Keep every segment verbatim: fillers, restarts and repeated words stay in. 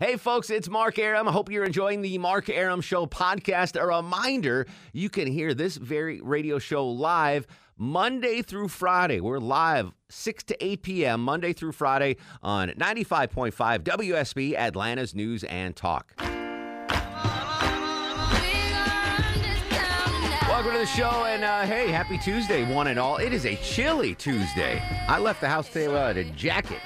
Hey, folks, it's Mark Arum. I hope you're enjoying the Mark Arum Show podcast. A reminder, you can hear this very radio show live Monday through Friday. We're live six to eight p.m. Monday through Friday on ninety-five point five W S B, Atlanta's News and Talk. Welcome to the show, and uh, hey, happy Tuesday, one and all. It is a chilly Tuesday. I left the house today without a jacket.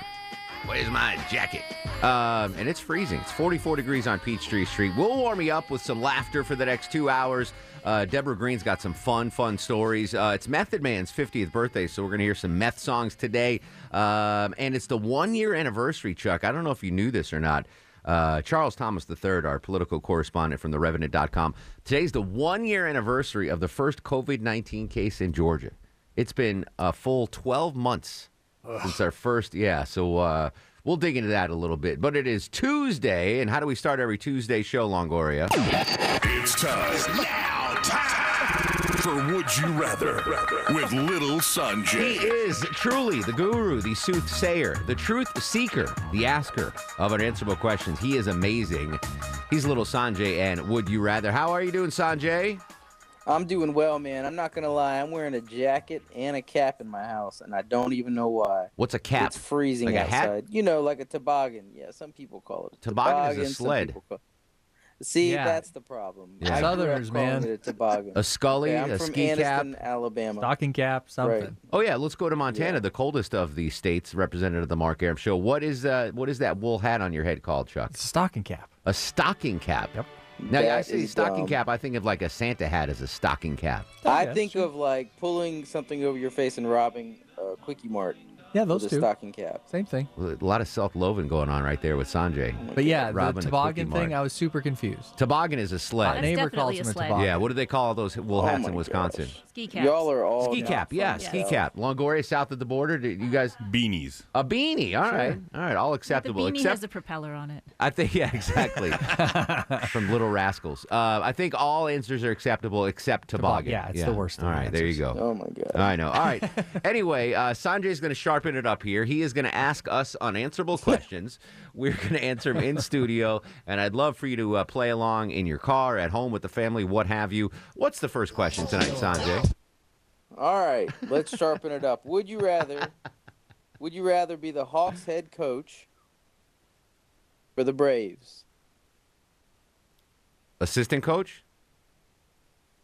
Where's my jacket? Um, and it's freezing. It's forty-four degrees on Peachtree Street. We'll warm you up with some laughter for the next two hours. Uh, Deborah Green's got some fun, fun stories. Uh, it's Method Man's fiftieth birthday, so we're going to hear some meth songs today. Um, and it's the one-year anniversary, Chuck. I don't know if you knew this or not. Uh, Charles Thomas the third, our political correspondent from The Revenant dot com. Today's the one-year anniversary of the first COVID nineteen case in Georgia. It's been a full twelve months Ugh. since our first, yeah, so uh, we'll dig into that a little bit. But it is Tuesday, and how do we start every Tuesday show, Longoria? It's time. It's now time for Would You Rather with Little Sanjay. He is truly the guru, the soothsayer, the truth seeker, the asker of unanswerable questions. He is amazing. He's Little Sanjay and Would You Rather. How are you doing, Sanjay? I'm doing well, man. I'm not going to lie. I'm wearing a jacket and a cap in my house, and I don't even know why. What's a cap? It's freezing like outside. You know, like a toboggan. Yeah, some people call it a toboggan. Toboggan is a sled. See, yeah. That's the problem. Yeah. Southerners, man. It a toboggan. A scully, okay, a ski Anniston, cap, Alabama. Stocking cap, something. Right. Oh yeah, let's go to Montana, yeah. The coldest of the states. Representative of the Mark Arum Show. What is uh, what is that wool hat on your head called, Chuck? It's a stocking cap. A stocking cap. Yep. Now that I see stocking dumb. cap. I think of like a Santa hat as a stocking cap. Oh, I yeah, think of like pulling something over your face and robbing a Quickie Mart. Yeah, those with two. A stocking cap. Same thing. A lot of self-loathing going on right there with Sanjay. But yeah, Robin, the toboggan thing, I was super confused. Toboggan is a sled. My neighbor calls him a toboggan. Yeah, what do they call those wool hats oh in Wisconsin? Gosh. Ski caps. Y'all are all ski cap, yeah, ski yeah. cap. Longoria south of the border, do you guys beanies. A beanie, all right, sure. all right, all acceptable. But the beanie Except... has a propeller on it. I think, yeah, exactly. From Little Rascals. Uh, I think all answers are acceptable except toboggan. Yeah, it's yeah. the worst. All right, answers. There you go. Oh my god. I know. All right. Anyway, uh, Sanjay's going to sharpen it up here. He is going to ask us unanswerable questions. We're going to answer them in studio, and I'd love for you to uh, play along in your car, at home, with the family, what have you. What's the first question tonight, Sanjay? All right, let's sharpen it up. Would you rather? Would you rather be the Hawks head coach or the Braves? Assistant coach?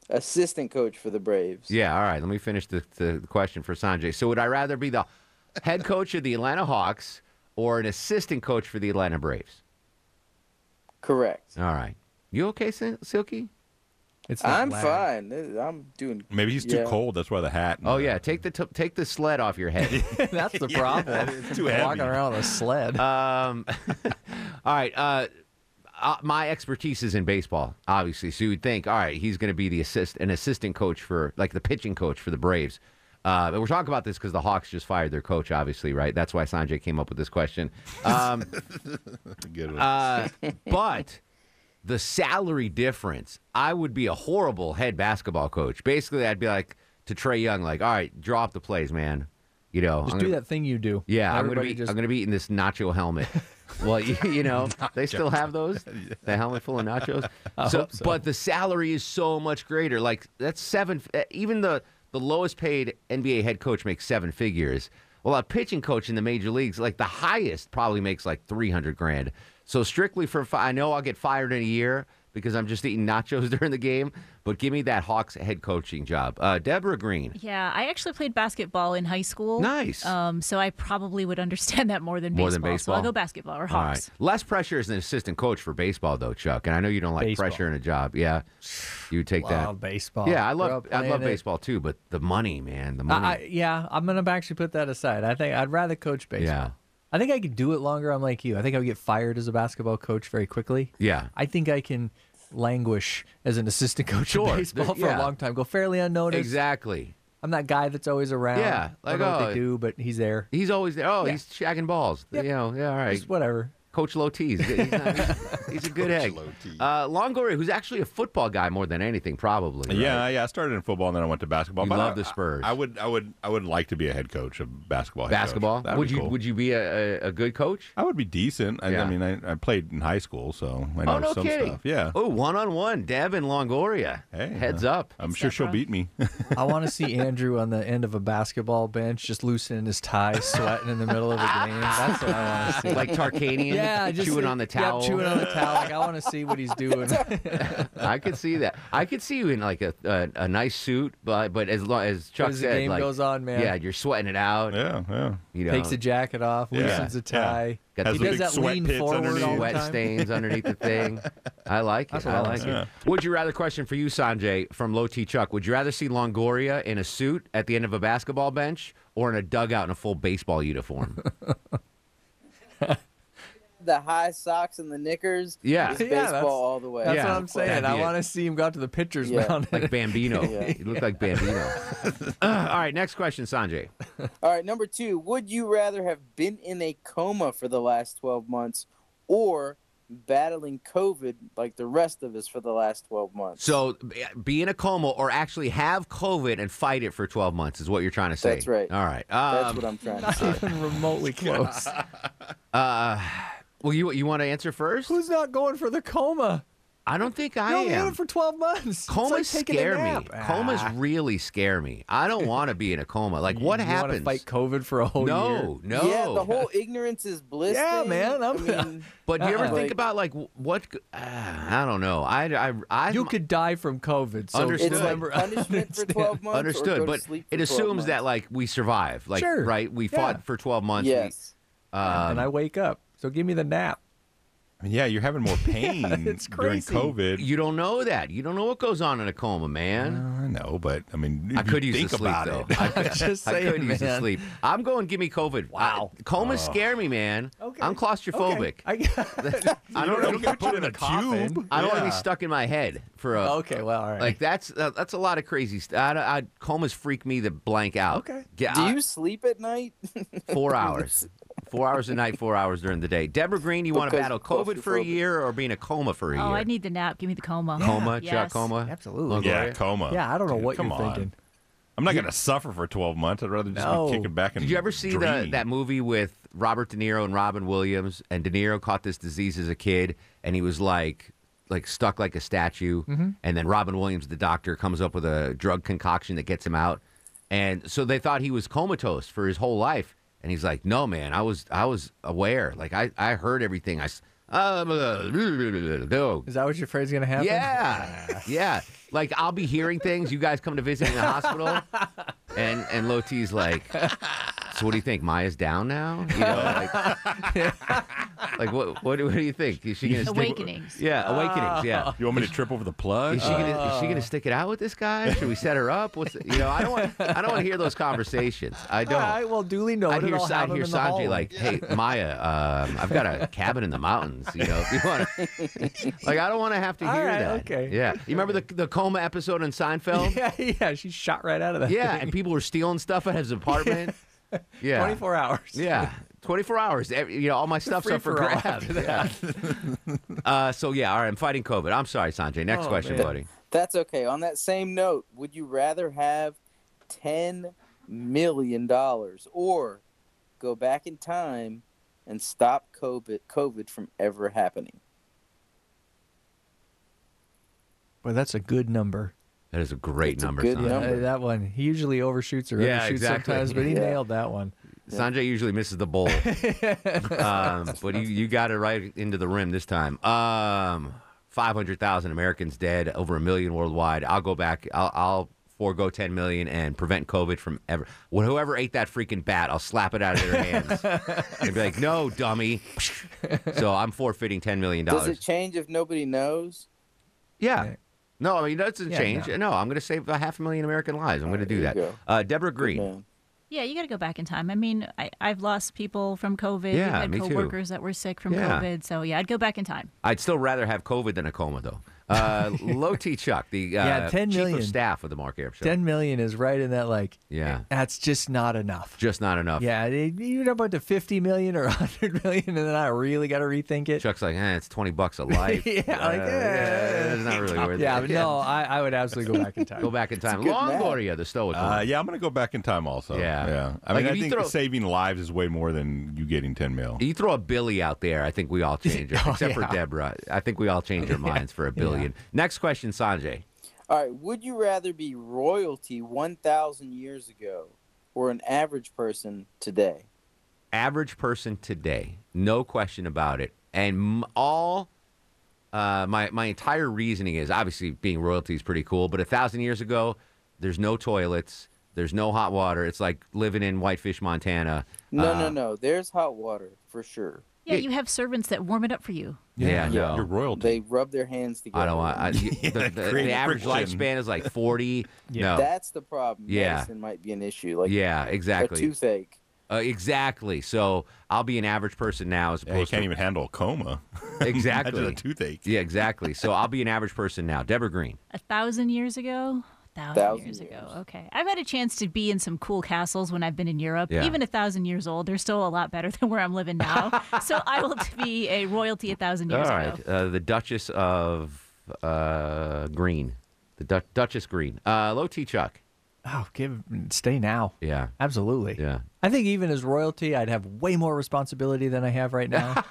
Assistant coach for the Braves. Yeah. All right. Let me finish the, the question for Sanjay. So, would I rather be the head coach of the Atlanta Hawks or an assistant coach for the Atlanta Braves? Correct. All right. You okay, Silky? It's I'm fine. I'm doing. Maybe he's yeah. too cold. That's why the hat. Oh the... yeah, take the t- take the sled off your head. That's the problem. Yeah, it's too heavy. Walking around with a sled. Um. All right. Uh. Uh, my expertise is in baseball, obviously. So you would think, all right, he's going to be the assist, an assistant coach for, like, the pitching coach for the Braves. Uh, and we're talking about this because the Hawks just fired their coach, obviously, right? That's why Sanjay came up with this question. Um, Good one. Uh, but the salary difference, I would be a horrible head basketball coach. Basically, I'd be like to Trae Young, like, all right, draw up the plays, man. You know, just I'm do gonna, that thing you do. Yeah, Everybody I'm going just... to be eating this nacho helmet. Well, you, you know, they still have those, the helmet full of nachos. So, so. But the salary is so much greater. Like, that's seven. Even the, the lowest paid N B A head coach makes seven figures. Well, a pitching coach in the major leagues, like the highest probably makes like three hundred grand. So strictly for, I know I'll get fired in a year because I'm just eating nachos during the game, but give me that Hawks head coaching job. Uh, Deborah Green. Yeah, I actually played basketball in high school. Nice. Um, so I probably would understand that more than, more baseball, than baseball. So I'll go basketball or Hawks. All right. Less pressure as an assistant coach for baseball, though, Chuck. And I know you don't like baseball. Pressure in a job. Yeah, you take love that. I love baseball. Yeah, I love I love baseball, too, but the money, man, the money. I, I, yeah, I'm going to actually put that aside. I think I'd rather coach baseball. Yeah. I think I could do it longer. I'm like you. I think I would get fired as a basketball coach very quickly. Yeah. I think I can languish as an assistant coach sure. in baseball yeah. for a long time. Go fairly unnoticed. Exactly. I'm that guy that's always around. Yeah. Like, I don't know oh, what they do, but he's there. He's always there. Oh, yeah. He's shagging balls. Yep. You know, yeah, all right. Just whatever. Coach Lote's. He's, not, he's, he's a good egg. Uh, Longoria, who's actually a football guy more than anything, probably. Right? Yeah, yeah. I started in football and then I went to basketball. You but love I, the Spurs. I, I would, I would, I would like to be a head coach of basketball. Head basketball. Coach. Would you? Cool. Would you be a, a, a good coach? I would be decent. I, yeah. I mean, I, I played in high school, so I know oh, no some kidding. Stuff. Yeah. Oh, one on one, Deb and Longoria. Hey, heads uh, up. I'm What's sure she'll beat me. I want to see Andrew on the end of a basketball bench, just loosening his tie, sweating in the middle of a game. That's what I want to see. Like Tarkanian. Yeah, just chewing on the towel. Yeah, chewing on the towel. Like, I want to see what he's doing. I could see that. I could see you in like a a, a nice suit, but but as long as Chuck as said, the game like, goes on, man. Yeah, you're sweating it out. Yeah, yeah. You know, takes the jacket off, yeah, loosens the tie. Yeah. Got he does that lean forward, all wet stains underneath the thing. I like it. I like it. Yeah. Would you rather? Question for you, Sanjay, from Low T Chuck. Would you rather see Longoria in a suit at the end of a basketball bench or in a dugout in a full baseball uniform? The high socks and the knickers. Yeah. Baseball yeah, all the way. That's yeah, what I'm saying. I want to see him go out to the pitcher's yeah. mound. Like Bambino. Yeah. He looked yeah. like Bambino. uh, all right, next question, Sanjay. All right, number two. Would you rather have been in a coma for the last twelve months or battling COVID like the rest of us for the last twelve months? So be in a coma or actually have COVID and fight it for twelve months is what you're trying to say. That's right. All right. Um, That's what I'm trying to say. Not even remotely close. uh... Well, you you want to answer first? Who's not going for the coma? I don't think I am. You don't need it for twelve months. Comas like scare me. Ah. Comas really scare me. I don't want to be in a coma. Like, what you happens? You want to fight COVID for a whole no, year? No, no. Yeah, the whole ignorance is bliss. Yeah, thing. Man. I'm, I mean, but do you ever uh, think like, about, like, what? Uh, I don't know. I, I, I, you I'm, could die from COVID. So understood. It's like punishment for twelve months. Understood. But it assumes months. That, like, we survive. Like, sure. Right? We yeah. fought for twelve months. Yes. We, um, and I wake up. So give me the nap. I mean, yeah, you're having more pain yeah, during COVID. You don't know that. You don't know what goes on in a coma, man. Uh, I know, but I mean, I could use think sleep, about though. It. I could, just saying, I could use man. Sleep. I'm going. Give me COVID. Wow, I, comas oh. scare me, man. Okay. I'm claustrophobic. Okay. I, got I don't want to get put in a coffin. Tube. I don't yeah. want to be stuck in my head for a. Okay, well, all right. Like that's uh, that's a lot of crazy stuff. I, I, comas freak me the blank out. Okay. Get, Do I, you sleep at night? Four hours. Four hours a night, four hours during the day. Deborah Green, you want to battle COVID for a year or be in a coma for a year? Oh, I need the nap. Give me the coma. Yeah. Coma, yes. Chuck, coma. Absolutely. Longoria. Yeah, coma. Yeah, I don't know Dude, what you're on. Thinking. I'm not going to suffer for twelve months. I'd rather just no. be kicking back and Did you ever see the, that movie with Robert De Niro and Robin Williams? And De Niro caught this disease as a kid, and he was like... like stuck like a statue. Mm-hmm. And then Robin Williams, the doctor, comes up with a drug concoction that gets him out. And so they thought he was comatose for his whole life. And he's like, no, man, I was I was aware. Like, I, I heard everything. I, uh, no. Is that what you're afraid is going to happen? Yeah. yeah. Like, I'll be hearing things. You guys come to visit in the hospital. And and Loti's like, so what do you think? Maya's down now? You know, like, like what, what, what do you think? Is she gonna Awakenings. Stick, yeah, Awakenings, yeah. You want me to trip over the plug? Is she going to stick it out with this guy? Should we set her up? What's the, you know, I don't want I don't want to hear those conversations. I don't. All right, well, duly noted. I hear, I'll I'd hear Sanjay like, hey, Maya, um, I've got a cabin in the mountains, you know, if you want to. Like, I don't want to have to All hear right, that. Okay. Yeah. You remember the, the coma episode in Seinfeld? Yeah, yeah, she shot right out of that Yeah, thing. And people were stealing stuff at his apartment. Yeah. yeah. twenty-four hours. Yeah. twenty-four hours. Every, you know, all my stuff's up for, for grabs. Yeah. uh, so, yeah, all right, I'm fighting COVID. I'm sorry, Sanjay. Next oh, question, man. Buddy. That's okay. On that same note, would you rather have ten million dollars or go back in time and stop COVID, COVID from ever happening? Well, that's a good number. That is a great it's number, a good Sanjay. Number. That one. He usually overshoots or yeah, undershoots exactly. sometimes, but he yeah. nailed that one. Sanjay usually misses the bowl, um, but you, you got it right into the rim this time. Um, five hundred thousand Americans dead, over a million worldwide. I'll go back. I'll, I'll forego ten million and prevent COVID from ever. Well, whoever ate that freaking bat, I'll slap it out of their hands and be like, no, dummy. So I'm forfeiting ten million dollars. Does it change if nobody knows? Yeah. No, I mean, that doesn't yeah, change. No, no I'm going to save a half a million American lives. I'm going to do that. Go. Uh, Deborah Green. Yeah, you got to go back in time. I mean, I, I've lost people from COVID. Yeah, I've had me coworkers too. that were sick from yeah. COVID. So, yeah, I'd go back in time. I'd still rather have COVID than a coma, though. Uh, Low T. Chuck, the uh, yeah, ten million, chief of staff of the Mark Arum Show. ten million is right in that, like, yeah. that's just not enough. Just not enough. Yeah, you're up to fifty million or one hundred million, and then I really got to rethink it. Chuck's like, eh, it's twenty bucks a life. yeah, uh, like, eh, yeah, it's not really worth yeah, it. Yeah, no, I, I would absolutely go back in time. Go back in time. Longoria, the Stoic. Uh, yeah, I'm going to go back in time also. Yeah. Yeah, I mean, like I think throw, saving lives is way more than you getting ten mil. You throw a Billy out there, I think we all change it, oh, except yeah. for Deborah. I think we all change our minds yeah. for a billion. Yeah. Next question, Sanjay. All right, would you rather be royalty one thousand years ago or an average person today? Average person today, no question about it. And all uh, my my entire reasoning is obviously being royalty is pretty cool, but a thousand years ago, there's no toilets. There's no hot water. It's like living in Whitefish, Montana. No, uh, no, no. There's hot water for sure. Yeah, you have servants that warm it up for you. Yeah, yeah, yeah. No. You're royalty. They rub their hands together. I don't want I, yeah, the, the, the average friction. lifespan is like forty. yeah. No. That's the problem. Yeah. Medicine might be an issue. Like yeah, exactly. A toothache. Uh, exactly. So I'll be an average person now. As opposed yeah, you can't to... even handle a coma. Exactly. Imagine a toothache. Yeah, exactly. So I'll be an average person now. Deborah Green. A thousand years ago? Thousand, thousand years, years ago. Okay. I've had a chance to be in some cool castles when I've been in Europe. Yeah. Even a thousand years old, they're still a lot better than where I'm living now. So I will be a royalty a thousand years ago. All right. Ago. Uh, the Duchess of uh, Green. The du Duchess Green. Uh, Low T. Chuck. Oh, give stay now. Yeah. Absolutely. Yeah. I think even as royalty, I'd have way more responsibility than I have right now.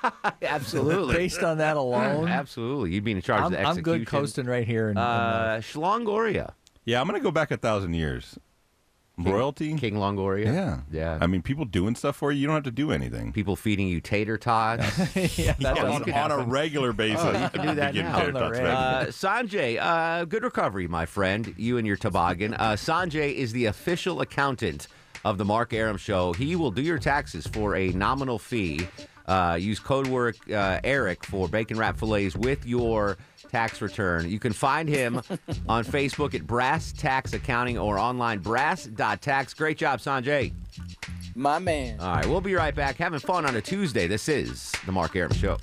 Absolutely. Based on that alone. Absolutely. You'd be in charge I'm, of the execution. I'm good coasting right here. In, uh, in Schlongoria. Yeah, I'm going to go back a thousand years. King, royalty? King Longoria? Yeah. Yeah. I mean, people doing stuff for you. You don't have to do anything. People feeding you tater tots. yeah, that yeah, on, on a regular basis. Oh, you can do that now. Uh, Sanjay, uh, good recovery, my friend, you and your toboggan. Uh, Sanjay is the official accountant of the Mark Arum Show. He will do your taxes for a nominal fee. Uh, use code word uh, ERIC for bacon wrap fillets with your tax return. You can find him on Facebook at Brass Tax Accounting or online brass dot tax. Great job, Sanjay. My man. All right, we'll be right back. Having fun on a Tuesday. This is The Mark Arum Show.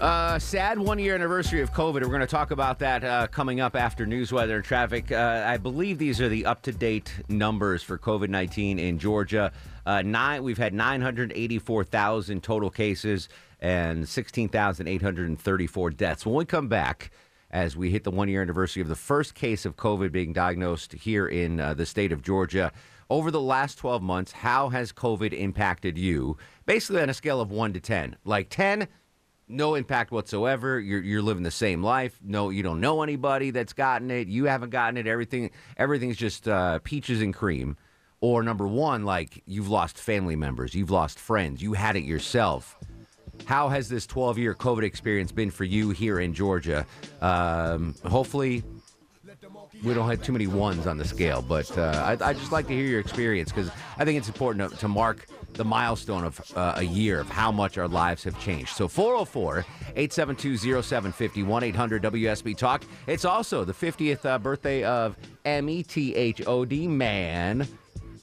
Uh, sad one-year anniversary of COVID. We're going to talk about that uh, coming up after news, weather, and traffic. Uh, I believe these are the up-to-date numbers for COVID nineteen in Georgia. Uh, nine, we've had nine hundred eighty-four thousand total cases and sixteen thousand eight hundred thirty-four deaths. When we come back, as we hit the one-year anniversary of the first case of COVID being diagnosed here in uh, the state of Georgia, over the last twelve months, how has COVID impacted you? Basically on a scale of one to ten. Like ten... no impact whatsoever. You're, you're living the same life. No, you don't know anybody that's gotten it. You haven't gotten it. Everything, everything's just uh, peaches and cream. Or number one, like you've lost family members. You've lost friends. You had it yourself. How has this twelve-year COVID experience been for you here in Georgia? Um, hopefully, we don't have too many ones on the scale. But uh, I'd, I'd just like to hear your experience because I think it's important to, to mark the milestone of uh, a year of how much our lives have changed. So four oh four, eight seven two, oh seven five one, eight hundred W S B Talk. It's also the fiftieth uh, birthday of M E T H O D Man.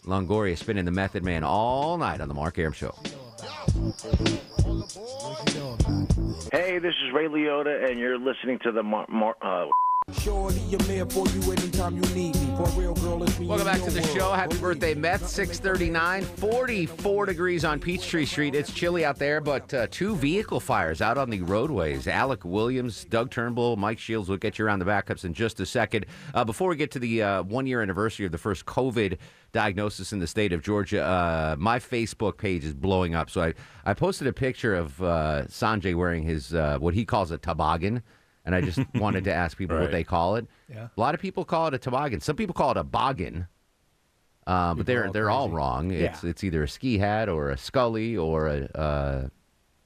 Longoria spinning the Method Man all night on The Mark Arum Show. Hey, this is Ray Liotta, and you're listening to The Mark... Mar uh Surely you're there for you anytime you need me. For real, girl, it's me. Welcome back to the show. Happy birthday, Meth. six thirty-nine, forty-four degrees on Peachtree Street. It's chilly out there, but uh, two vehicle fires out on the roadways. Alec Williams, Doug Turnbull, Mike Shields. We'll get you around the backups in just a second. Uh, before we get to the uh, one-year anniversary of the first COVID diagnosis in the state of Georgia, uh, my Facebook page is blowing up. So I, I posted a picture of uh, Sanjay wearing his uh, what he calls a toboggan. And I just wanted to ask people right. what they call it. Yeah. A lot of people call it a toboggan. Some people call it a boggin, uh, but they're all they're crazy. all wrong. Yeah. It's it's either a ski hat or a scully or a uh,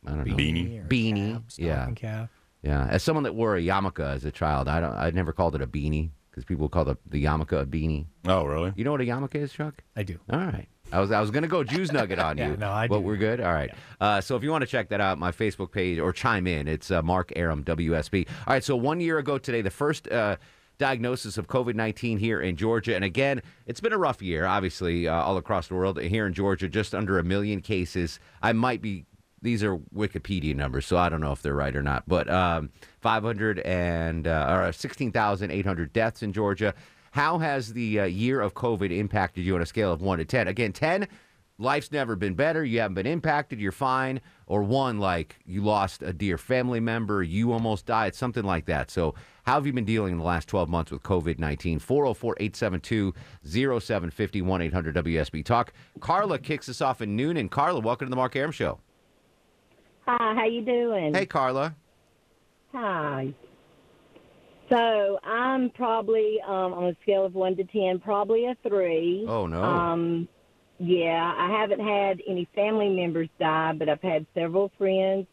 I don't know beanie. Beanie, calf, yeah, calf. yeah. As someone that wore a yarmulke as a child, I don't. I never called it a beanie because people call the the yarmulke a beanie. Oh, really? You know what a yarmulke is, Chuck? I do. All right. I was I was gonna go Jews nugget on you, yeah, no, I but do. we're good. All right. Yeah. Uh, so if you want to check that out, my Facebook page or chime in. It's uh, Mark Arum W S B. All right. So one year ago today, the first uh, diagnosis of COVID nineteen here in Georgia. And again, it's been a rough year, obviously, uh, all across the world. Here in Georgia, just under a million cases. I might be, these are Wikipedia numbers, so I don't know if they're right or not. But um, five hundred and uh, or sixteen thousand eight hundred deaths in Georgia. How has the uh, year of COVID impacted you on a scale of one to ten? Again, ten, life's never been better. You haven't been impacted. You're fine. Or one, like you lost a dear family member. You almost died. Something like that. So how have you been dealing in the last twelve months with COVID nineteen? four oh four, eight seven two, oh seven five oh, one eight hundred W S B Talk. Carla kicks us off at noon. And Carla, welcome to the Mark Arum Show. Hi, how you doing? Hey, Carla. Hi. So I'm probably, um, on a scale of one to ten, probably a three. Oh, no. Um, yeah, I haven't had any family members die, but I've had several friends.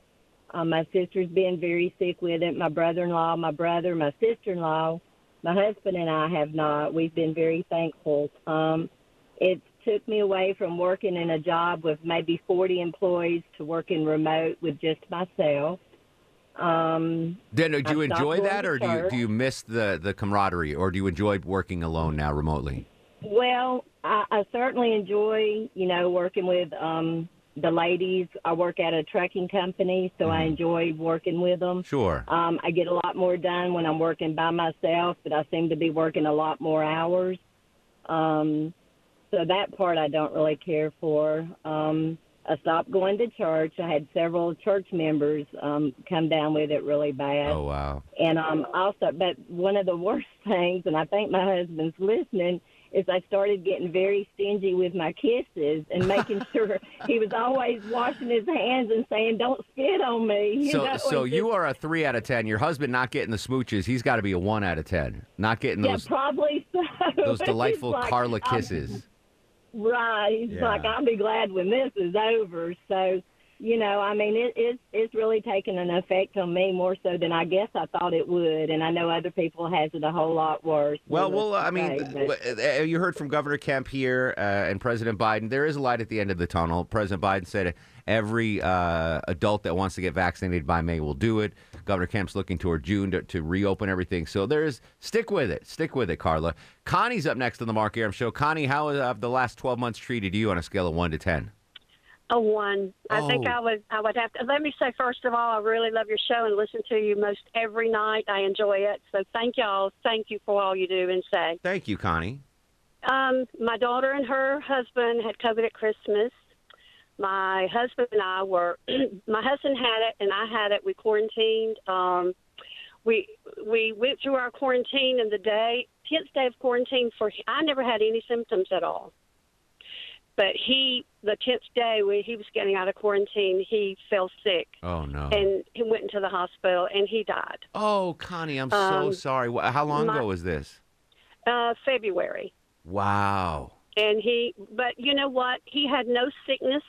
Um, my sister's been very sick with it. My brother-in-law, my brother, my sister-in-law, my husband and I have not. We've been very thankful. Um, it took me away from working in a job with maybe forty employees to working remote with just myself. Um, Then, do you enjoy that, or do you, do you miss the, the camaraderie, or do you enjoy working alone now remotely? Well, I, I certainly enjoy, you know, working with um, the ladies. I work at a trucking company, so mm. I enjoy working with them. Sure. Um, I get a lot more done when I'm working by myself, but I seem to be working a lot more hours. Um, so that part I don't really care for. Um I stopped going to church. I had several church members um, come down with it really bad. Oh, wow. And um, also, but one of the worst things, and I think my husband's listening, is I started getting very stingy with my kisses and making sure he was always washing his hands and saying, don't spit on me. You so know? so you just, are a three out of ten. Your husband not getting the smooches, he's got to be a one out of ten. Not getting those, yeah, probably so. Those delightful like, Carla kisses. Um, Right. He's yeah. like, I'll be glad when this is over. So, you know, I mean, it, it's, it's really taken an effect on me more so than I guess I thought it would. And I know other people has it a whole lot worse. Well, well, I mean, but. You heard from Governor Kemp here uh, and President Biden. There is a light at the end of the tunnel. President Biden said every uh, adult that wants to get vaccinated by May will do it. Governor Kemp's looking toward June to, to reopen everything. So there is, stick with it. Stick with it, Carla. Connie's up next on the Mark Arum Show. Connie, how have the last twelve months treated you on a scale of one to ten? A one. I oh. think I would, I would have to. Let me say, first of all, I really love your show and listen to you most every night. I enjoy it. So thank y'all. Thank you for all you do and say. Thank you, Connie. Um, my daughter and her husband had COVID at Christmas. My husband and I were, my husband had it and I had it. We quarantined. Um, we we went through our quarantine, and the day, tenth day of quarantine, for I never had any symptoms at all. But he, the tenth day when he was getting out of quarantine, he fell sick. Oh, no. And he went into the hospital, and he died. Oh, Connie, I'm um, so sorry. How long my, ago was this? Uh, February. Wow. And he, but you know what? He had no sickness.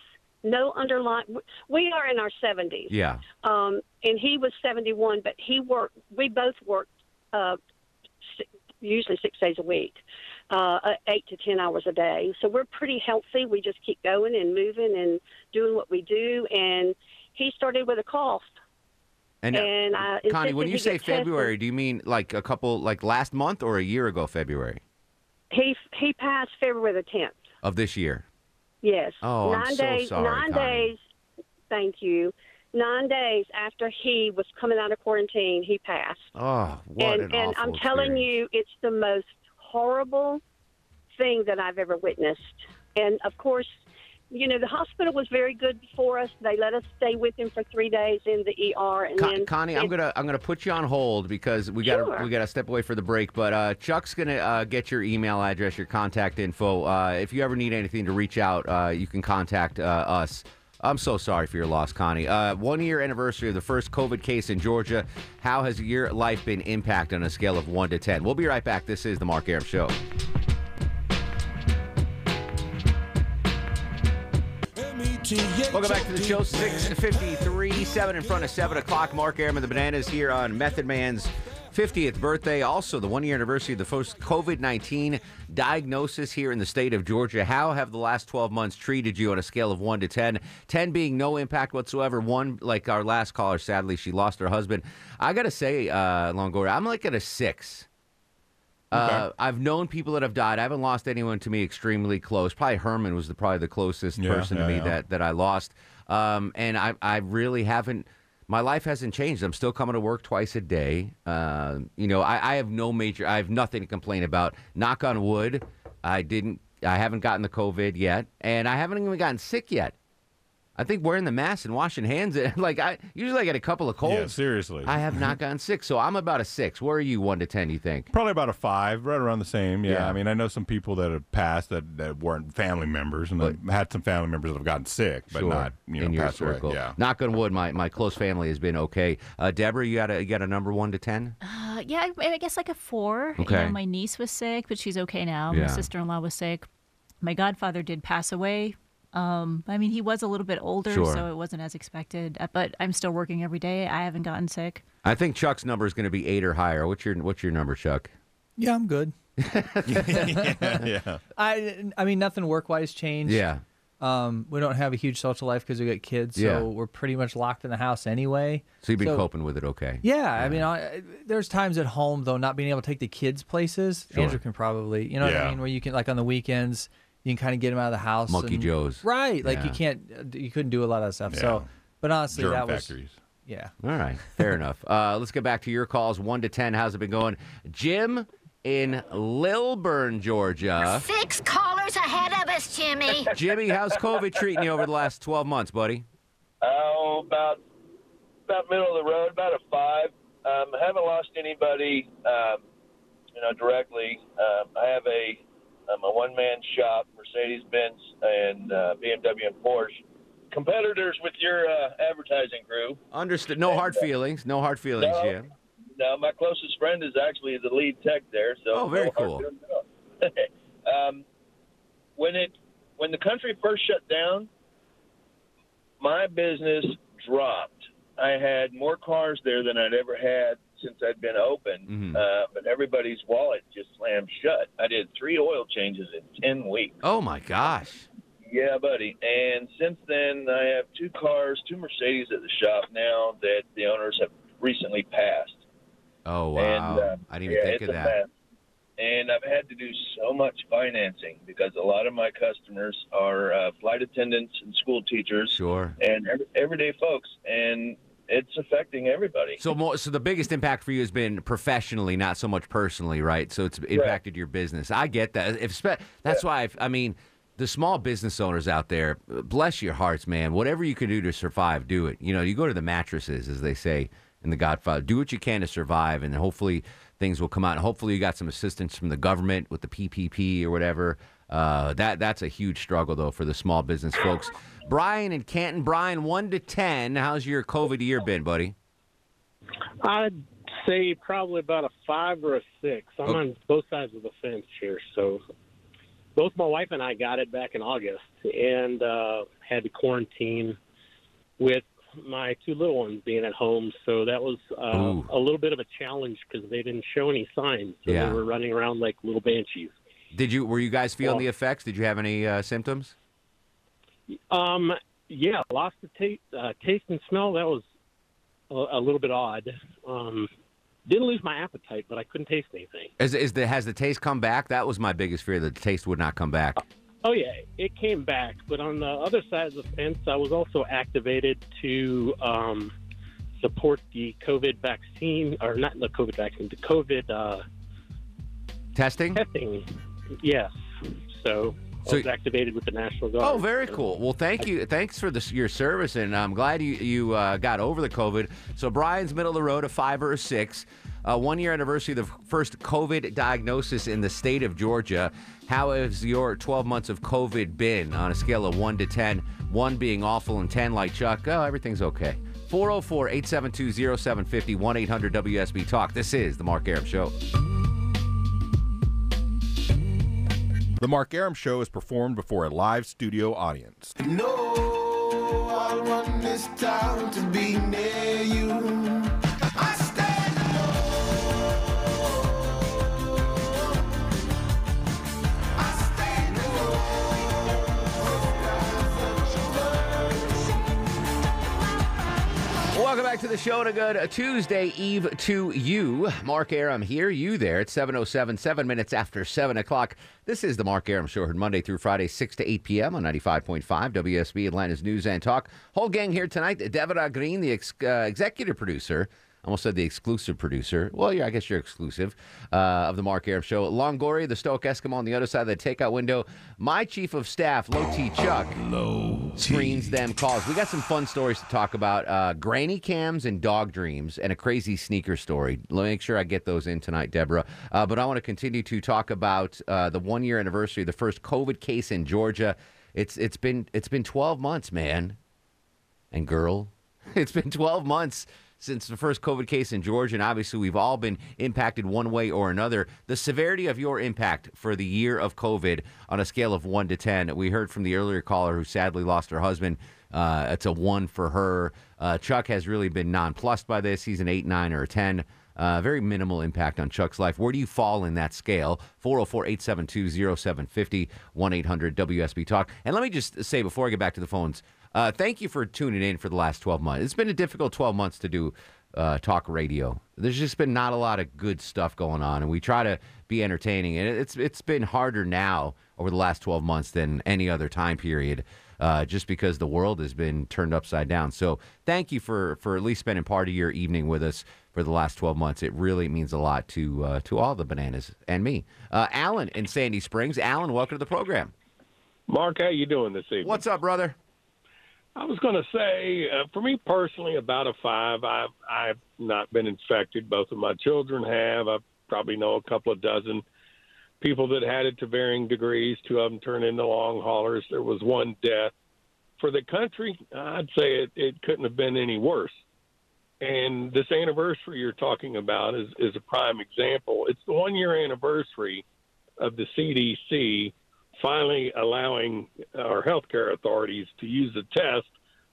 No underlying. We are in our seventies. Yeah. Um, and he was seventy-one, but he worked. We both worked uh, six, usually six days a week, uh, eight to ten hours a day. So we're pretty healthy. We just keep going and moving and doing what we do. And he started with a cough. And, and uh, I Connie, when you say February, tested. Do you mean like a couple, like last month or a year ago, February? He he passed February the tenth of this year. Yes. Oh, nine I'm so days, sorry, Nine Connie. days, thank you. Nine days after he was coming out of quarantine, he passed. Oh, what and, an and awful And I'm experience. telling you, it's the most horrible thing that I've ever witnessed. And, of course, you know, the hospital was very good for us. They let us stay with him for three days in the E R. And Con- then Connie, I'm gonna I'm gonna put you on hold because we got sure. we got to step away for the break. But uh, Chuck's gonna uh, get your email address, your contact info. Uh, if you ever need anything to reach out, uh, you can contact uh, us. I'm so sorry for your loss, Connie. Uh, one-year anniversary of the first COVID case in Georgia. How has your life been impacted on a scale of one to ten? We'll be right back. This is the Mark Arum Show. Welcome back to the show. six fifty-three, seven in front of seven o'clock. Mark Arum and the Bananas here on Method Man's fiftieth birthday. Also, the one-year anniversary of the first COVID nineteen diagnosis here in the state of Georgia. How have the last twelve months treated you on a scale of one to ten? ten being no impact whatsoever. one, like our last caller, sadly, she lost her husband. I got to say, uh, Longoria, I'm like at a six. Okay. Uh, I've known people that have died. I haven't lost anyone to me extremely close. Probably Herman was the, probably the closest yeah, person yeah, to me yeah. that, that I lost. Um, and I, I really haven't, my life hasn't changed. I'm still coming to work twice a day. Uh, you know, I, I have no major, I have nothing to complain about. Knock on wood, I didn't, I haven't gotten the COVID yet. And I haven't even gotten sick yet. I think wearing the mask and washing hands, like I usually I get a couple of colds. Yeah, seriously. I have not gotten sick, so I'm about a six. Where are you, one to ten, you think? Probably about a five, right around the same. Yeah, yeah. I mean, I know some people that have passed that, that weren't family members, and I've had some family members that have gotten sick, but sure. not you know, in your circle. Away. Yeah. Knock on wood, my, my close family has been okay. Uh, Deborah, you got a you got a number one to ten? Uh, yeah, I, I guess like a four. Okay. You know, my niece was sick, but she's okay now. Yeah. My sister-in-law was sick. My godfather did pass away. Um, I mean, he was a little bit older, sure. so it wasn't as expected. But I'm still working every day. I haven't gotten sick. I think Chuck's number is going to be eight or higher. What's your What's your number, Chuck? Yeah, I'm good. yeah, yeah. I I mean, nothing work wise changed. Yeah. Um, we don't have a huge social life because we got kids, so yeah. we're pretty much locked in the house anyway. So you've been so, coping with it, okay? Yeah, yeah. I mean, I, there's times at home though, not being able to take the kids places. Sure. Andrew can probably, you know, yeah. what I mean, where you can like on the weekends. You can kind of get him out of the house. Monkey and, Joe's. Right. Like yeah. you can't, you couldn't do a lot of stuff. Yeah. So, but honestly, Germ that factories. was. Yeah. All right. Fair enough. Uh, let's get back to your calls. One to ten. How's it been going? Jim in Lilburn, Georgia. Six callers ahead of us, Jimmy. Jimmy, how's COVID treating you over the last twelve months, buddy? Oh, about, about middle of the road, about a five. Um, I haven't lost anybody, um, you know, directly. Um, I have a, I'm a one-man shop, Mercedes-Benz and uh, B M W and Porsche. Competitors with your uh, advertising crew. Understood. No and, hard uh, feelings. No hard feelings, no, Jim. No, my closest friend is actually the lead tech there. So oh, very no cool. um, when it when the country first shut down, my business dropped. I had more cars there than I'd ever had since I'd been open, mm-hmm. uh, but everybody's wallet just slammed shut. I did three oil changes in ten weeks. Oh, my gosh. Yeah, buddy. And since then, I have two cars, two Mercedes at the shop now that the owners have recently passed. Oh, wow. And, uh, I didn't even yeah, think of that. Mess. And I've had to do so much financing because a lot of my customers are uh, flight attendants and school teachers. Sure. And every, everyday folks. And it's affecting everybody. So more, so the biggest impact for you has been professionally, not so much personally, right? So it's impacted right. your business. I get that. If spe- that's yeah. why, I've, I mean, the small business owners out there, bless your hearts, man. Whatever you can do to survive, do it. You know, you go to the mattresses, as they say in The Godfather. Do what you can to survive, and hopefully things will come out. And hopefully you got some assistance from the government with the P P P or whatever. Uh, that that's a huge struggle, though, for the small business folks. Brian in Canton. Brian, one to ten. How's your COVID year been, buddy? I'd say probably about a five or a six. I'm okay. on both sides of the fence here. So both my wife and I got it back in August and uh, had to quarantine with my two little ones being at home. So that was uh, a little bit of a challenge because they didn't show any signs. So yeah. they were running around like little banshees. Did you? Were you guys feeling well, the effects? Did you have any uh, symptoms? Um. Yeah, lost the taste, uh, taste and smell. That was a, a little bit odd. Um, didn't lose my appetite, but I couldn't taste anything. Is, is the has the taste come back? That was my biggest fear, that the taste would not come back. Uh, oh yeah, it came back. But on the other side of the fence, I was also activated to um, support the COVID vaccine, or not the COVID vaccine, the COVID uh, testing. Testing. Yes. So I so, was activated with the National Guard. Oh, very cool. Well, thank you. Thanks for this, your service, and I'm glad you, you uh, got over the COVID. So Brian's middle of the road, a five or a six. Uh, one-year anniversary of the first COVID diagnosis in the state of Georgia. How has your twelve months of COVID been on a scale of one to ten? one being awful and ten like Chuck. Oh, everything's okay. four oh four, eight seven two, oh seven five oh, one eight hundred W S B Talk. This is The Mark Arum Show. The Mark Arum Show is performed before a live studio audience. No, I want this town to be near you. I stand alone. I stand alone. Welcome back to the show and a good Tuesday Eve to you. Mark Arum here, you there. It's seven oh seven, seven minutes after seven o'clock. This is the Mark Arum Show, heard Monday through Friday, six to eight p.m. on ninety-five point five W S B, Atlanta's News and Talk. Whole gang here tonight. Deborah Green, the ex- uh, executive producer. I almost said the exclusive producer. Well, yeah, I guess you're exclusive uh, of the Mark Arum Show. Longoria, the Stoic Eskimo on the other side of the takeout window. My chief of staff, Low T Chuck, Low screens T. them calls. We got some fun stories to talk about. Uh, granny cams and dog dreams and a crazy sneaker story. Let me make sure I get those in tonight, Deborah. Uh, but I want to continue to talk about uh, the one-year anniversary of the first COVID case in Georgia. It's It's been, it's been twelve months, man. And girl, it's been twelve months. Since the first COVID case in Georgia, and obviously we've all been impacted one way or another. The severity of your impact for the year of COVID on a scale of one to ten. We heard from the earlier caller who sadly lost her husband. Uh, it's a one for her. Uh, Chuck has really been nonplussed by this. He's an eight, nine, or a ten. Uh, very minimal impact on Chuck's life. Where do you fall in that scale? four oh four, eight seven two, oh seven five oh, one eight hundred W S B Talk. And let me just say before I get back to the phones, Uh, thank you for tuning in for the last twelve months. It's been a difficult twelve months to do uh, talk radio. There's just been not a lot of good stuff going on, and we try to be entertaining. And it's it's been harder now over the last twelve months than any other time period, uh, just because the world has been turned upside down. So thank you for, for at least spending part of your evening with us for the last twelve months. It really means a lot to uh, to all the bananas and me. Uh, Alan in Sandy Springs. Alan, welcome to the program. Mark, how you doing this evening? What's up, brother? I was going to say, uh, for me personally, about a five. I've, I've not been infected. Both of my children have. I probably know a couple of dozen people that had it to varying degrees. Two of them turned into long haulers. There was one death. For the country, I'd say it, it couldn't have been any worse. And this anniversary you're talking about is, is a prime example. It's the one-year anniversary of the C D C finally allowing our healthcare authorities to use a test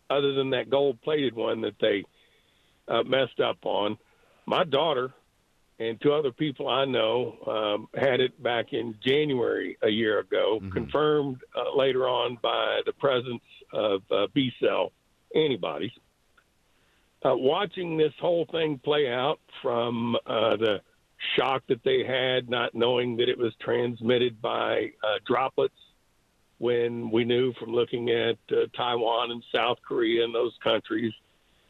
other than that gold-plated one that they uh, messed up on. My daughter and two other people I know um, had it back in January a year ago, mm-hmm. confirmed uh, later on by the presence of uh, B-cell antibodies. Uh, watching this whole thing play out from uh, the shock that they had, not knowing that it was transmitted by uh, droplets, when we knew from looking at uh, Taiwan and South Korea and those countries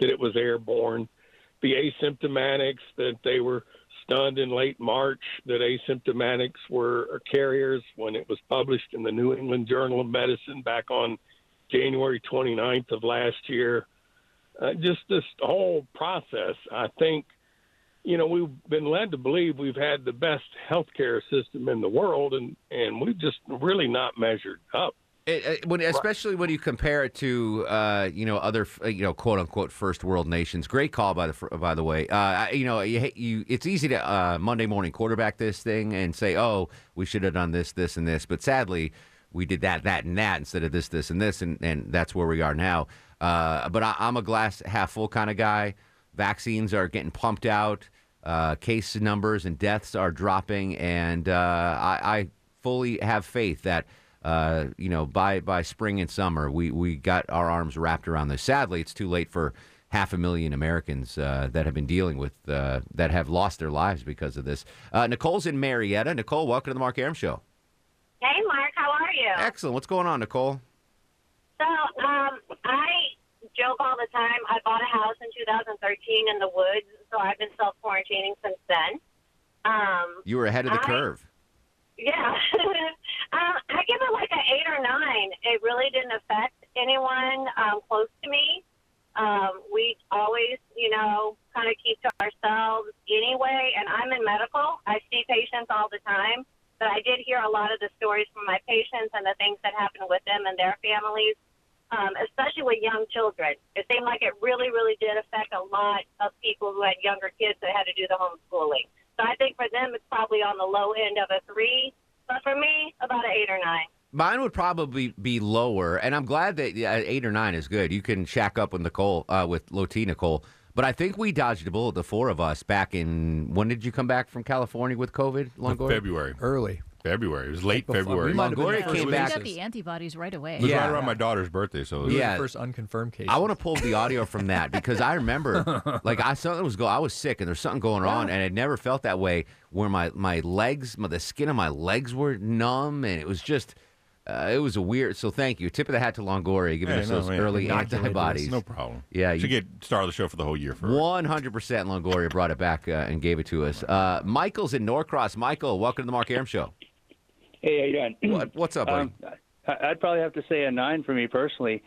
that it was airborne. The asymptomatics, that they were stunned in late March, that asymptomatics were carriers when it was published in the New England Journal of Medicine back on January twenty-ninth of last year. Uh, just this whole process, I think, you know, we've been led to believe we've had the best healthcare system in the world, and, and we've just really not measured up. It, it, when, especially when you compare it to, uh, you know, other, you know, quote unquote first world nations. Great call, by the by the way. Uh, you know, you, you, it's easy to uh, Monday morning quarterback this thing and say, oh, we should have done this, this, and this. But sadly, we did that, that, and that instead of this, this, and this, and, and that's where we are now. Uh, but I, I'm a glass half full kind of guy. Vaccines are getting pumped out. Uh, case numbers and deaths are dropping, and uh, I, I fully have faith that uh, you know by by spring and summer we we got our arms wrapped around this. Sadly, it's too late for half a million Americans uh, that have been dealing with uh, that have lost their lives because of this. Uh, Nicole's in Marietta. Nicole, welcome to the Mark Arum Show. Hey, Mark, how are you? Excellent. What's going on, Nicole? So um, I joke all the time. I bought a house in two thousand thirteen in the woods, so I've been self-quarantining since then. Um, you were ahead of the I, curve. Yeah. um, I give it like an eight or nine. It really didn't affect anyone um, close to me. Um, we always, you know, kind of keep to ourselves anyway, and I'm in medical. I see patients all the time, but I did hear a lot of the stories from my patients and the things that happened with them and their families. Um, especially with young children. It seemed like it really, really did affect a lot of people who had younger kids that had to do the homeschooling. So I think for them, it's probably on the low end of a three, but for me, about an eight or nine. Mine would probably be lower, and I'm glad that yeah, eight or nine is good. You can shack up with Nicole, uh, with Loti Nicole, but I think we dodged a bullet, the four of us, back in, when did you come back from California with COVID, Longoria? February. Early. February. It was late Before, February. Longoria came we back. We got the antibodies right away. It was yeah. right around my daughter's birthday. So it was yeah. the first unconfirmed case. I want to pull the audio from that because I remember, like, I something was go. I was sick and there's something going yeah. on, and I never felt that way where my my legs, my, the skin of my legs were numb, and it was just. Uh, it was a weird, so thank you. Tip of the hat to Longoria, giving hey, us no, those man. early antibodies. No problem. Yeah, you should get star of the show for the whole year. For one hundred percent Longoria brought it back uh, and gave it to us. Uh, Michael's in Norcross. Michael, welcome to the Mark Arum Show. Hey, how you doing? What, what's up, buddy? Um, I'd probably have to say a nine for me personally.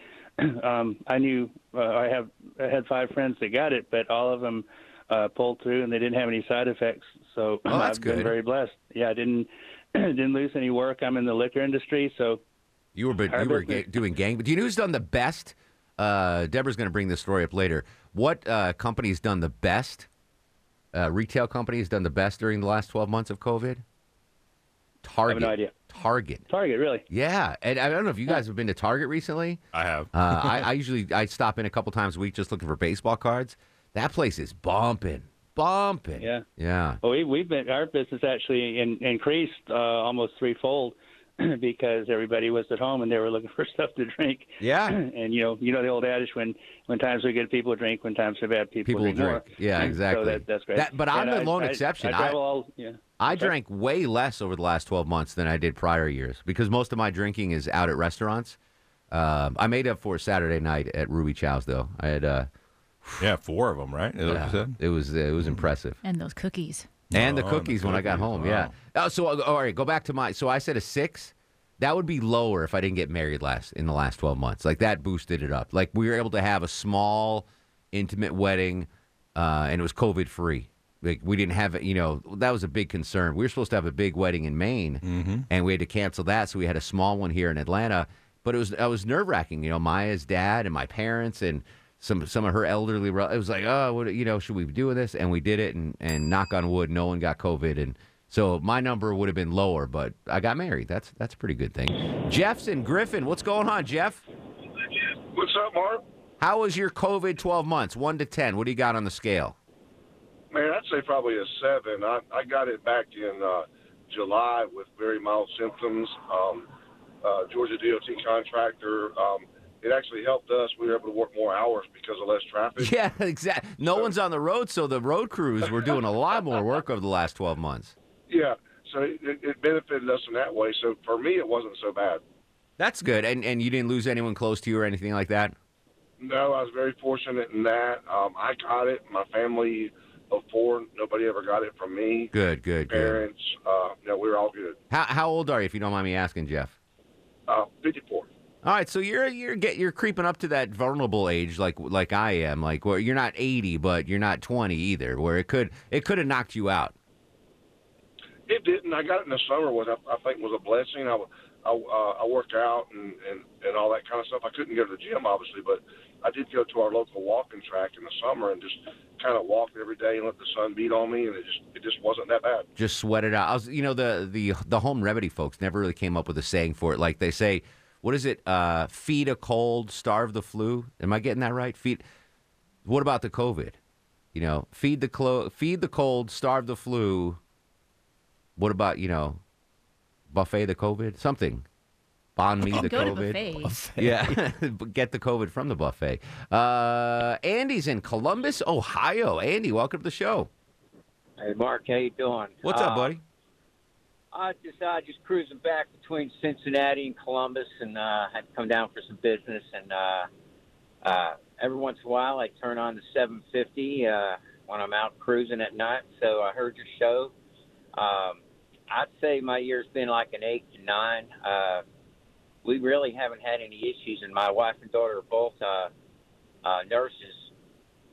um, I knew uh, I have I had five friends that got it, but all of them uh, pulled through and they didn't have any side effects. So oh, that's I've good. been very blessed. Yeah, I didn't. Didn't lose any work. I'm in the liquor industry, so you were but you were ga- doing gang. But do you know who's done the best? Uh, Deborah's going to bring this story up later. What uh, company's done the best? Uh, retail company's done the best during the last twelve months of COVID. Target. I have no idea. Target. Target, really? Yeah, and I don't know if you guys have been to Target recently. I have. uh, I, I usually I stop in a couple times a week just looking for baseball cards. That place is bumping. Bumping. Yeah. Yeah. Well, we, we've been, our business actually in, increased uh, almost threefold because everybody was at home and they were looking for stuff to drink. Yeah. And, you know, you know the old adage, when, when times are good, people drink. When times are bad, people, people drink, drink. More. Yeah, exactly. So that, that's great. That, but I'm and the I, lone I, exception. I, I, all, yeah. I drank way less over the last twelve months than I did prior years because most of my drinking is out at restaurants. Um, I made up for Saturday night at Ruby Chow's, though. I had... Uh, Yeah, four of them, right? Yeah, it was it was impressive. And those cookies. And the cookies oh, and the when cookies. I got home, wow. yeah. Oh, so, all right, go back to my, so I said a six. That would be lower if I didn't get married last in the last twelve months. Like, that boosted it up. Like, we were able to have a small, intimate wedding, uh, and it was COVID-free. Like, we didn't have, you know, that was a big concern. We were supposed to have a big wedding in Maine, mm-hmm. and we had to cancel that, so we had a small one here in Atlanta. But it was, I was nerve-wracking, you know, Maya's dad and my parents and... Some some of her elderly, it was like, oh, what, you know, should we be doing this? And we did it, and, and knock on wood, no one got COVID. And so my number would have been lower, but I got married. That's that's a pretty good thing. Jeff's in Griffin. What's going on, Jeff? What's up, Mark? How was your COVID twelve months, one to ten? What do you got on the scale? Man, I'd say probably a seven. I, I got it back in uh, July with very mild symptoms. Um, uh, Georgia D O T contractor. Um It actually helped us. We were able to work more hours because of less traffic. Yeah, exactly. No so, one's on the road, so the road crews were doing a lot more work over the last twelve months. Yeah, so it, it benefited us in that way. So for me, it wasn't so bad. That's good. And and you didn't lose anyone close to you or anything like that? No, I was very fortunate in that. Um, I got it. My family of four, nobody ever got it from me. Good, good, Parents, good. Parents, uh, no, we were all good. How, how old are you, if you don't mind me asking, Jeff? Uh, fifty-four. All right, so you're you're get you're creeping up to that vulnerable age, like like I am, like where you're not eighty, but you're not twenty either, where it could it could have knocked you out. It didn't. I got it in the summer, which I, I think was a blessing. I I, uh, I worked out and, and, and all that kind of stuff. I couldn't go to the gym, obviously, but I did go to our local walking track in the summer and just kind of walked every day and let the sun beat on me, and it just it just wasn't that bad. Just sweat it out. I was, you know, the the the home remedy folks never really came up with a saying for it. Like they say. What is it? Uh, feed a cold, starve the flu. Am I getting that right? Feed. What about the COVID? You know, feed the clo- feed the cold, starve the flu. What about, you know, buffet the COVID? Something. Bond me the Go COVID. To buffet. Yeah, get the COVID from the buffet. Uh, Andy's in Columbus, Ohio. Andy, welcome to the show. Hey, Mark, how you doing? What's uh, up, buddy? I just I just cruising back between Cincinnati and Columbus, and uh, had to come down for some business. And uh, uh, every once in a while, I turn on the seven fifty uh, when I'm out cruising at night. So I heard your show. Um, I'd say my year's been like an eight to nine. Uh, we really haven't had any issues, and my wife and daughter are both uh, uh, nurses.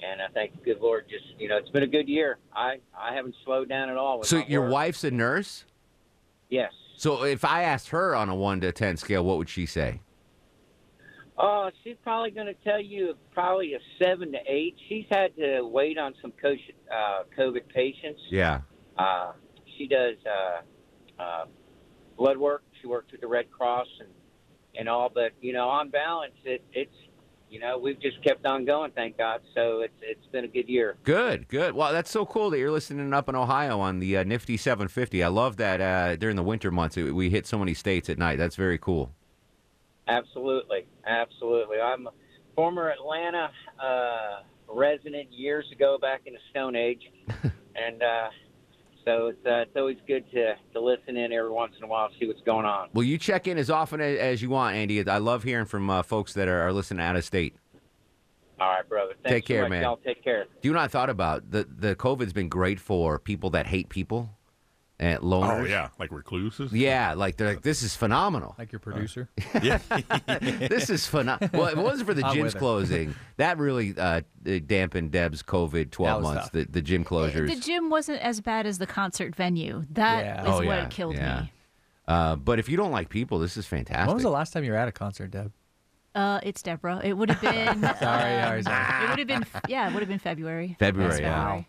And I thank the good Lord. Just you know, it's been a good year. I, I haven't slowed down at all. So your work. Wife's a nurse? Yes. So if I asked her on a one to ten scale, what would she say? Uh, she's probably going to tell you probably a seven to eight. She's had to wait on some COVID patients. Yeah. Uh, she does uh, uh, blood work. She works with the Red Cross and, and all. But, you know, on balance, it, it's you know, we've just kept on going, thank God. So it's it's been a good year. Good, good. Well, that's so cool that you're listening up in Ohio on the uh, nifty seven fifty. I love that uh, during the winter months it, we hit so many states at night. That's very cool. Absolutely, absolutely. I'm a former Atlanta uh, resident years ago, back in the Stone Age, and uh, so it's, uh, it's always good to, to listen in every once in a while, see what's going on. Well, you check in as often as you want, Andy. I love hearing from uh, folks that are, are listening out of state. All right, brother. Thanks take care, so much, man. Y'all take care. Do you know what I thought about? The, the COVID's been great for people that hate people. At loners. Oh, yeah. Like recluses? Yeah. Like, they're like, this is phenomenal. Like your producer? Uh, yeah. This is phenomenal. Well, if it wasn't for the gym's closing, that really uh, dampened Deb's COVID twelve months, the, the gym closures. The gym wasn't as bad as the concert venue. That yeah. is oh, what yeah. killed yeah. me. Uh, but if you don't like people, this is fantastic. When was the last time you were at a concert, Deb? Uh, it's Deborah. It would have been... sorry, sorry, sorry. It would have been... Yeah, it would have been February. February, That's yeah. February.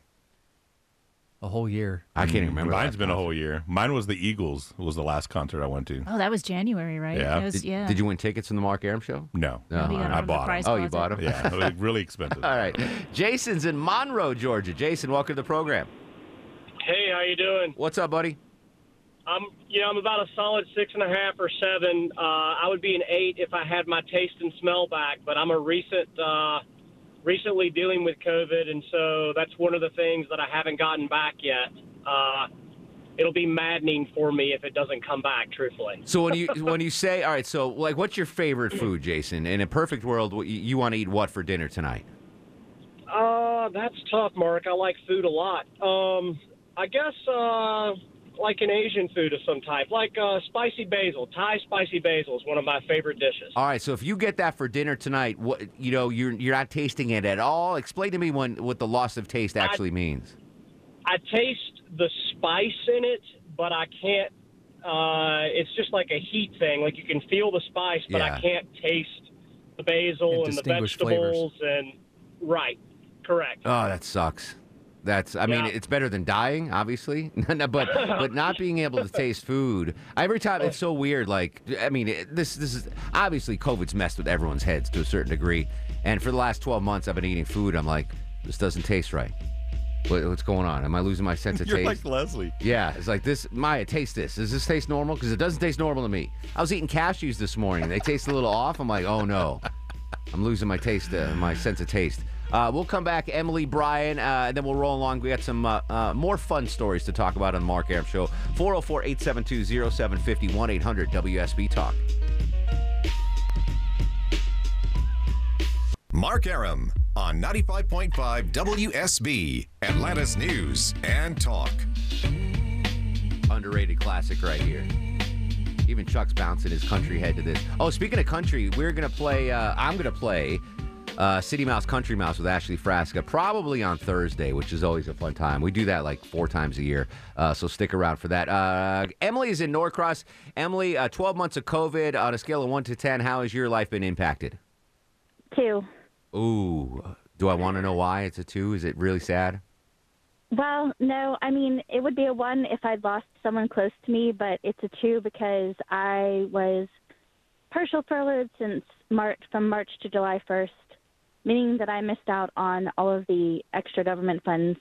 A whole year. I can't even remember. Mine's been a whole year. Mine was the Eagles was the last concert I went to. Oh, that was January, right? Yeah. It was, did, yeah. did you win tickets in the Mark Arum show? No. no uh-huh. I bought them. Oh, you bought them? Yeah. It was really expensive. All right. Jason's in Monroe, Georgia. Jason, welcome to the program. Hey, how you doing? What's up, buddy? I'm, you know, I'm about a solid six and a half or seven. Uh, I would be an eight if I had my taste and smell back, but I'm a recent... Uh, recently dealing with COVID, and so that's one of the things that I haven't gotten back yet. Uh, it'll be maddening for me if it doesn't come back, truthfully. So when you when you say, all right, so like, what's your favorite food, Jason? In a perfect world, you, you want to eat what for dinner tonight? Uh, that's tough, Mark. I like food a lot. Um, I guess uh, like an Asian food of some type, like uh, spicy basil. Thai spicy basil is one of my favorite dishes. All right, so if you get that for dinner tonight, what you know, you're you're not tasting it at all. Explain to me when, what the loss of taste actually I, means. I taste the spice in it, but I can't. Uh, it's just like a heat thing. Like you can feel the spice, but yeah. I can't taste the basil and, and the vegetables. Flavors. And right, correct. Oh, that sucks. That's, I mean, yeah. it's better than dying, obviously, but but not being able to taste food. Every time, it's so weird, like, I mean, it, this this is, obviously, COVID's messed with everyone's heads to a certain degree, and for the last twelve months, I've been eating food, I'm like, this doesn't taste right. What, what's going on? Am I losing my sense of You're taste? You're like Leslie. Yeah, it's like, this, Maya, taste this. Does this taste normal? Because it doesn't taste normal to me. I was eating cashews this morning. They taste a little off. I'm like, oh, no. I'm losing my taste, uh, my sense of taste. Uh, we'll come back, Emily, Brian, uh, and then we'll roll along. We got some uh, uh, more fun stories to talk about on the Mark Arum Show. four oh four, eight seven two, oh seven five oh, one eight hundred W S B Talk. Mark Arum on ninety-five point five W S B, Atlanta's News and Talk. Underrated classic right here. Even Chuck's bouncing his country head to this. Oh, speaking of country, we're going to play, uh, I'm going to play... Uh, City Mouse, Country Mouse with Ashley Frasca, probably on Thursday, which is always a fun time. We do that like four times a year, uh, so stick around for that. Uh, Emily is in Norcross. Emily, uh, twelve months of COVID. On a scale of one to ten, how has your life been impacted? Two. Ooh. Do I want to know why it's a two? Is it really sad? Well, no. I mean, it would be a one if I'd lost someone close to me, but it's a two because I was partial furloughed since March, from March to July first. Meaning that I missed out on all of the extra government funds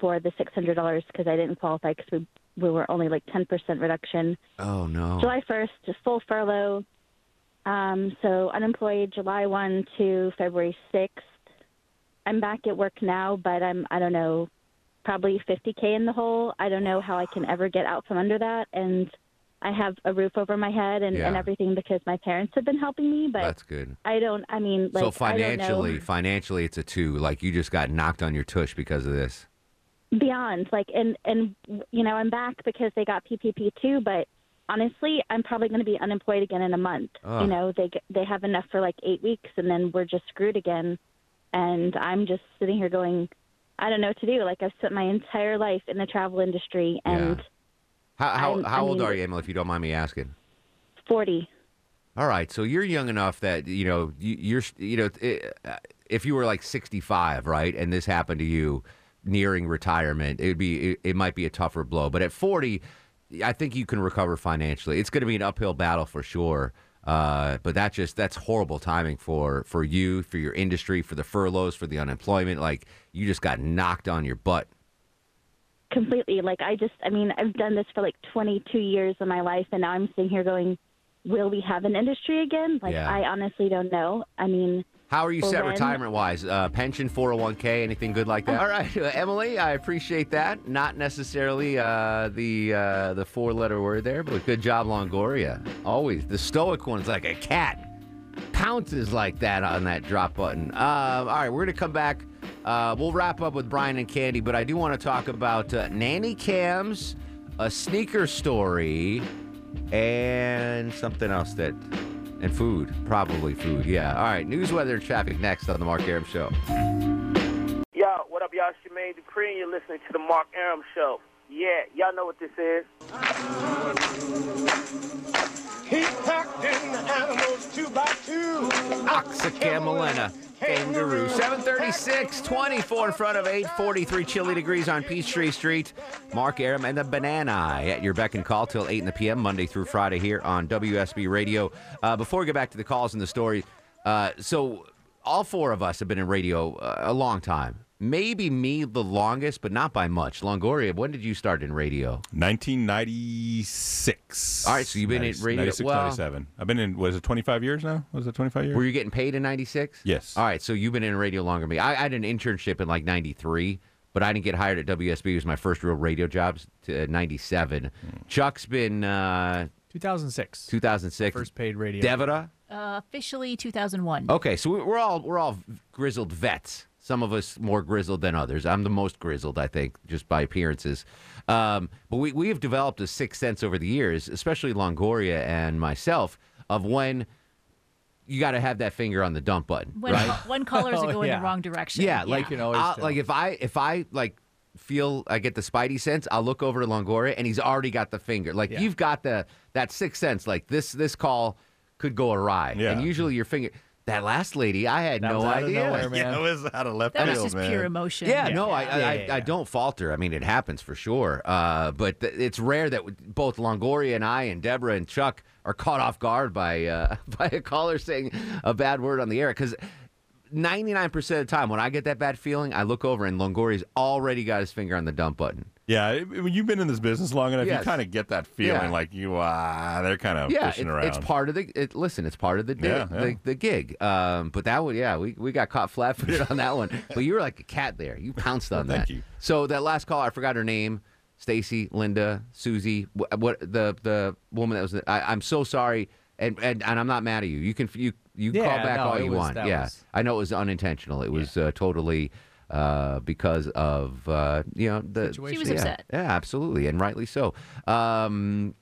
for the six hundred dollars because I didn't qualify because we, we were only like ten percent reduction. Oh, no. July first, just full furlough. Um, so unemployed July first to February sixth. I'm back at work now, but I'm, I don't know, probably fifty K in the hole. I don't know how I can ever get out from under that. And I have a roof over my head and, yeah. and everything because my parents have been helping me. But that's good. I don't, I mean, like, so financially, I don't know. Financially, it's a two. Like, you just got knocked on your tush because of this. Beyond. Like, and, and you know, I'm back because they got P P P too. But honestly, I'm probably going to be unemployed again in a month. Oh. You know, they they have enough for like eight weeks and then we're just screwed again. And I'm just sitting here going, I don't know what to do. Like, I've spent my entire life in the travel industry and. Yeah. How how, how I mean, old are you, Emily, if you don't mind me asking? forty. All right, so you're young enough that, you know, you, you're, you know, it, if you were like sixty-five, right, and this happened to you nearing retirement, it would be, it, it might be a tougher blow. But at forty, I think you can recover financially. It's going to be an uphill battle for sure. Uh, but that just that's horrible timing for for you, for your industry, for the furloughs, for the unemployment. Like, you just got knocked on your butt. Completely. Like, I just, I mean, I've done this for like twenty-two years of my life, and now I'm sitting here going, will we have an industry again? Like, yeah. I honestly don't know. I mean, how are you set when? Retirement-wise? Uh, pension, four oh one k, anything good like that? All right, Emily, I appreciate that. Not necessarily uh, the uh, the four-letter word there, but good job, Longoria. Always. The stoic one's like a cat. Pounces like that on that drop button. Uh, all right, we're going to come back. Uh, we'll wrap up with Brian and Candy, but I do want to talk about uh, nanny cams, a sneaker story, and something else that... And food. Probably food, yeah. All right, news, weather, traffic next on The Mark Arum Show. Yo, what up, y'all? It's Jermaine Dupree, and you're listening to The Mark Arum Show. Yeah, y'all know what this is. He packed in the animals two by two. Ox, a camel, and a kangaroo. seven thirty-six, twenty-four in front of eight, forty-three chilly degrees on Peachtree Street. Mark Arum and the Banana Eye at your beck and call till eight in the p m, Monday through Friday here on W S B Radio. Uh, before we get back to the calls and the stories, uh, so all four of us have been in radio uh, a long time. Maybe me the longest, but not by much. Longoria, when did you start in radio? nineteen ninety-six. All right, so you've been in radio. ninety-six, well, ninety-seven. I've been in, was it twenty-five years now? Was it twenty-five years? Were you getting paid in ninety-six? Yes. All right, so you've been in radio longer than me. I, I had an internship in like ninety-three, but I didn't get hired at W S B. It was my first real radio job, to ninety-seven. Mm. Chuck's been... Uh, two thousand six. two thousand six. First paid radio. Deborah? Uh, officially two thousand one. Okay, so we're all we're all grizzled vets. Some of us more grizzled than others. I'm the most grizzled, I think, just by appearances. Um, but we, we have developed a sixth sense over the years, especially Longoria and myself, of when you got to have that finger on the dump button. When, right? When callers oh, are going yeah. the wrong direction. Yeah, like, you can always like if I if I like feel I get the spidey sense, I'll look over to Longoria and he's already got the finger. Like yeah. you've got the that sixth sense. Like this this call could go awry, yeah. and usually your finger. That last lady, I had that no idea. Nowhere, man. Yeah, it was out of left that field, man. That was just man. pure emotion. Yeah, yeah. no, I, yeah, I, yeah, yeah. I don't falter. I mean, it happens for sure. Uh, but th- it's rare that both Longoria and I and Deborah and Chuck are caught off guard by uh, by a caller saying a bad word on the air. Because ninety-nine percent of the time when I get that bad feeling, I look over and Longoria's already got his finger on the dump button. Yeah, when you've been in this business long enough, yes. you kind of get that feeling yeah. like you, ah, uh, they're kind of yeah, pushing it, around. Yeah, it's part of the, it, listen, it's part of the, yeah, the, yeah. the, the gig. Um, but that would, yeah, we, we got caught flat-footed on that one. But you were like a cat there. You pounced on well, that. Thank you. So that last call, I forgot her name, Stacy, Linda, Susie, what, what the the woman that was, I, I'm so sorry, and, and and I'm not mad at you. You can, you, you yeah, call back no, all you was, want. Yeah, was... I know it was unintentional. It yeah. was uh, totally... Uh, because of, uh, you know, the situation. She was yeah, upset. Yeah, absolutely, and rightly so. Um,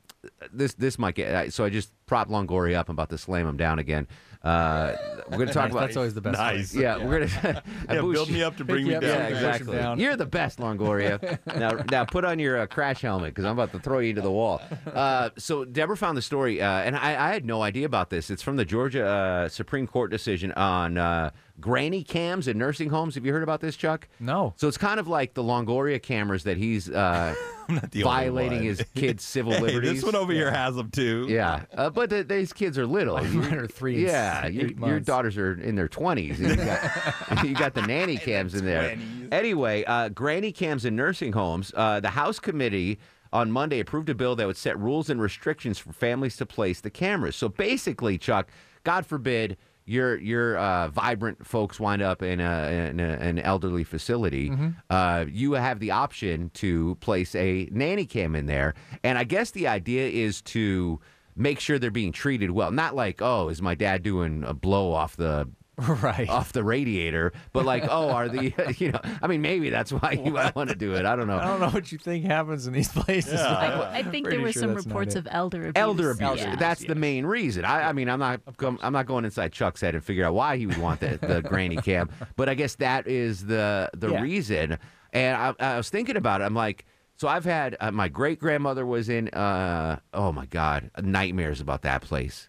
this this might get, so I just propped Longoria up. I'm about to slam him down again. Uh, we're going to talk nice. about. That's always the best. Nice. Yeah, yeah, we're going to. Yeah, build you, me up to bring me down. Yeah, exactly. Down. You're the best, Longoria. now, now put on your uh, crash helmet because I'm about to throw you to the wall. Uh, so Deborah found the story, uh, and I, I had no idea about this. It's from the Georgia uh, Supreme Court decision on uh, granny cams in nursing homes. Have you heard about this, Chuck? No. So it's kind of like the Longoria cameras that he's uh, I'm not the violating only his kids' civil hey, liberties. This one over yeah. here has them too. Yeah, uh, but th- these kids are little. Like mine are three. Yeah, your, your daughters are in their twenties. And you, got, you got the nanny cams in there. twenties. Anyway, uh, granny cams in nursing homes. Uh, the House Committee on Monday approved a bill that would set rules and restrictions for families to place the cameras. So basically, Chuck, God forbid. Your your uh, vibrant folks wind up in, a, in a, an elderly facility, mm-hmm. uh, you have the option to place a nanny cam in there. And I guess the idea is to make sure they're being treated well. Not like, oh, is my dad doing a blow off the... Right. Off the radiator. But like, oh, are the, you know, I mean, maybe that's why you what? want to do it. I don't know. I don't know what you think happens in these places. Yeah. I, I think there were sure some reports of elder abuse. Elder abuse. Yeah. That's yeah. the main reason. I, I mean, I'm not I'm not going inside Chuck's head and figure out why he would want the, the granny cam. But I guess that is the, the yeah. reason. And I, I was thinking about it. I'm like, so I've had, uh, my great-grandmother was in, uh, oh, my God, nightmares about that place.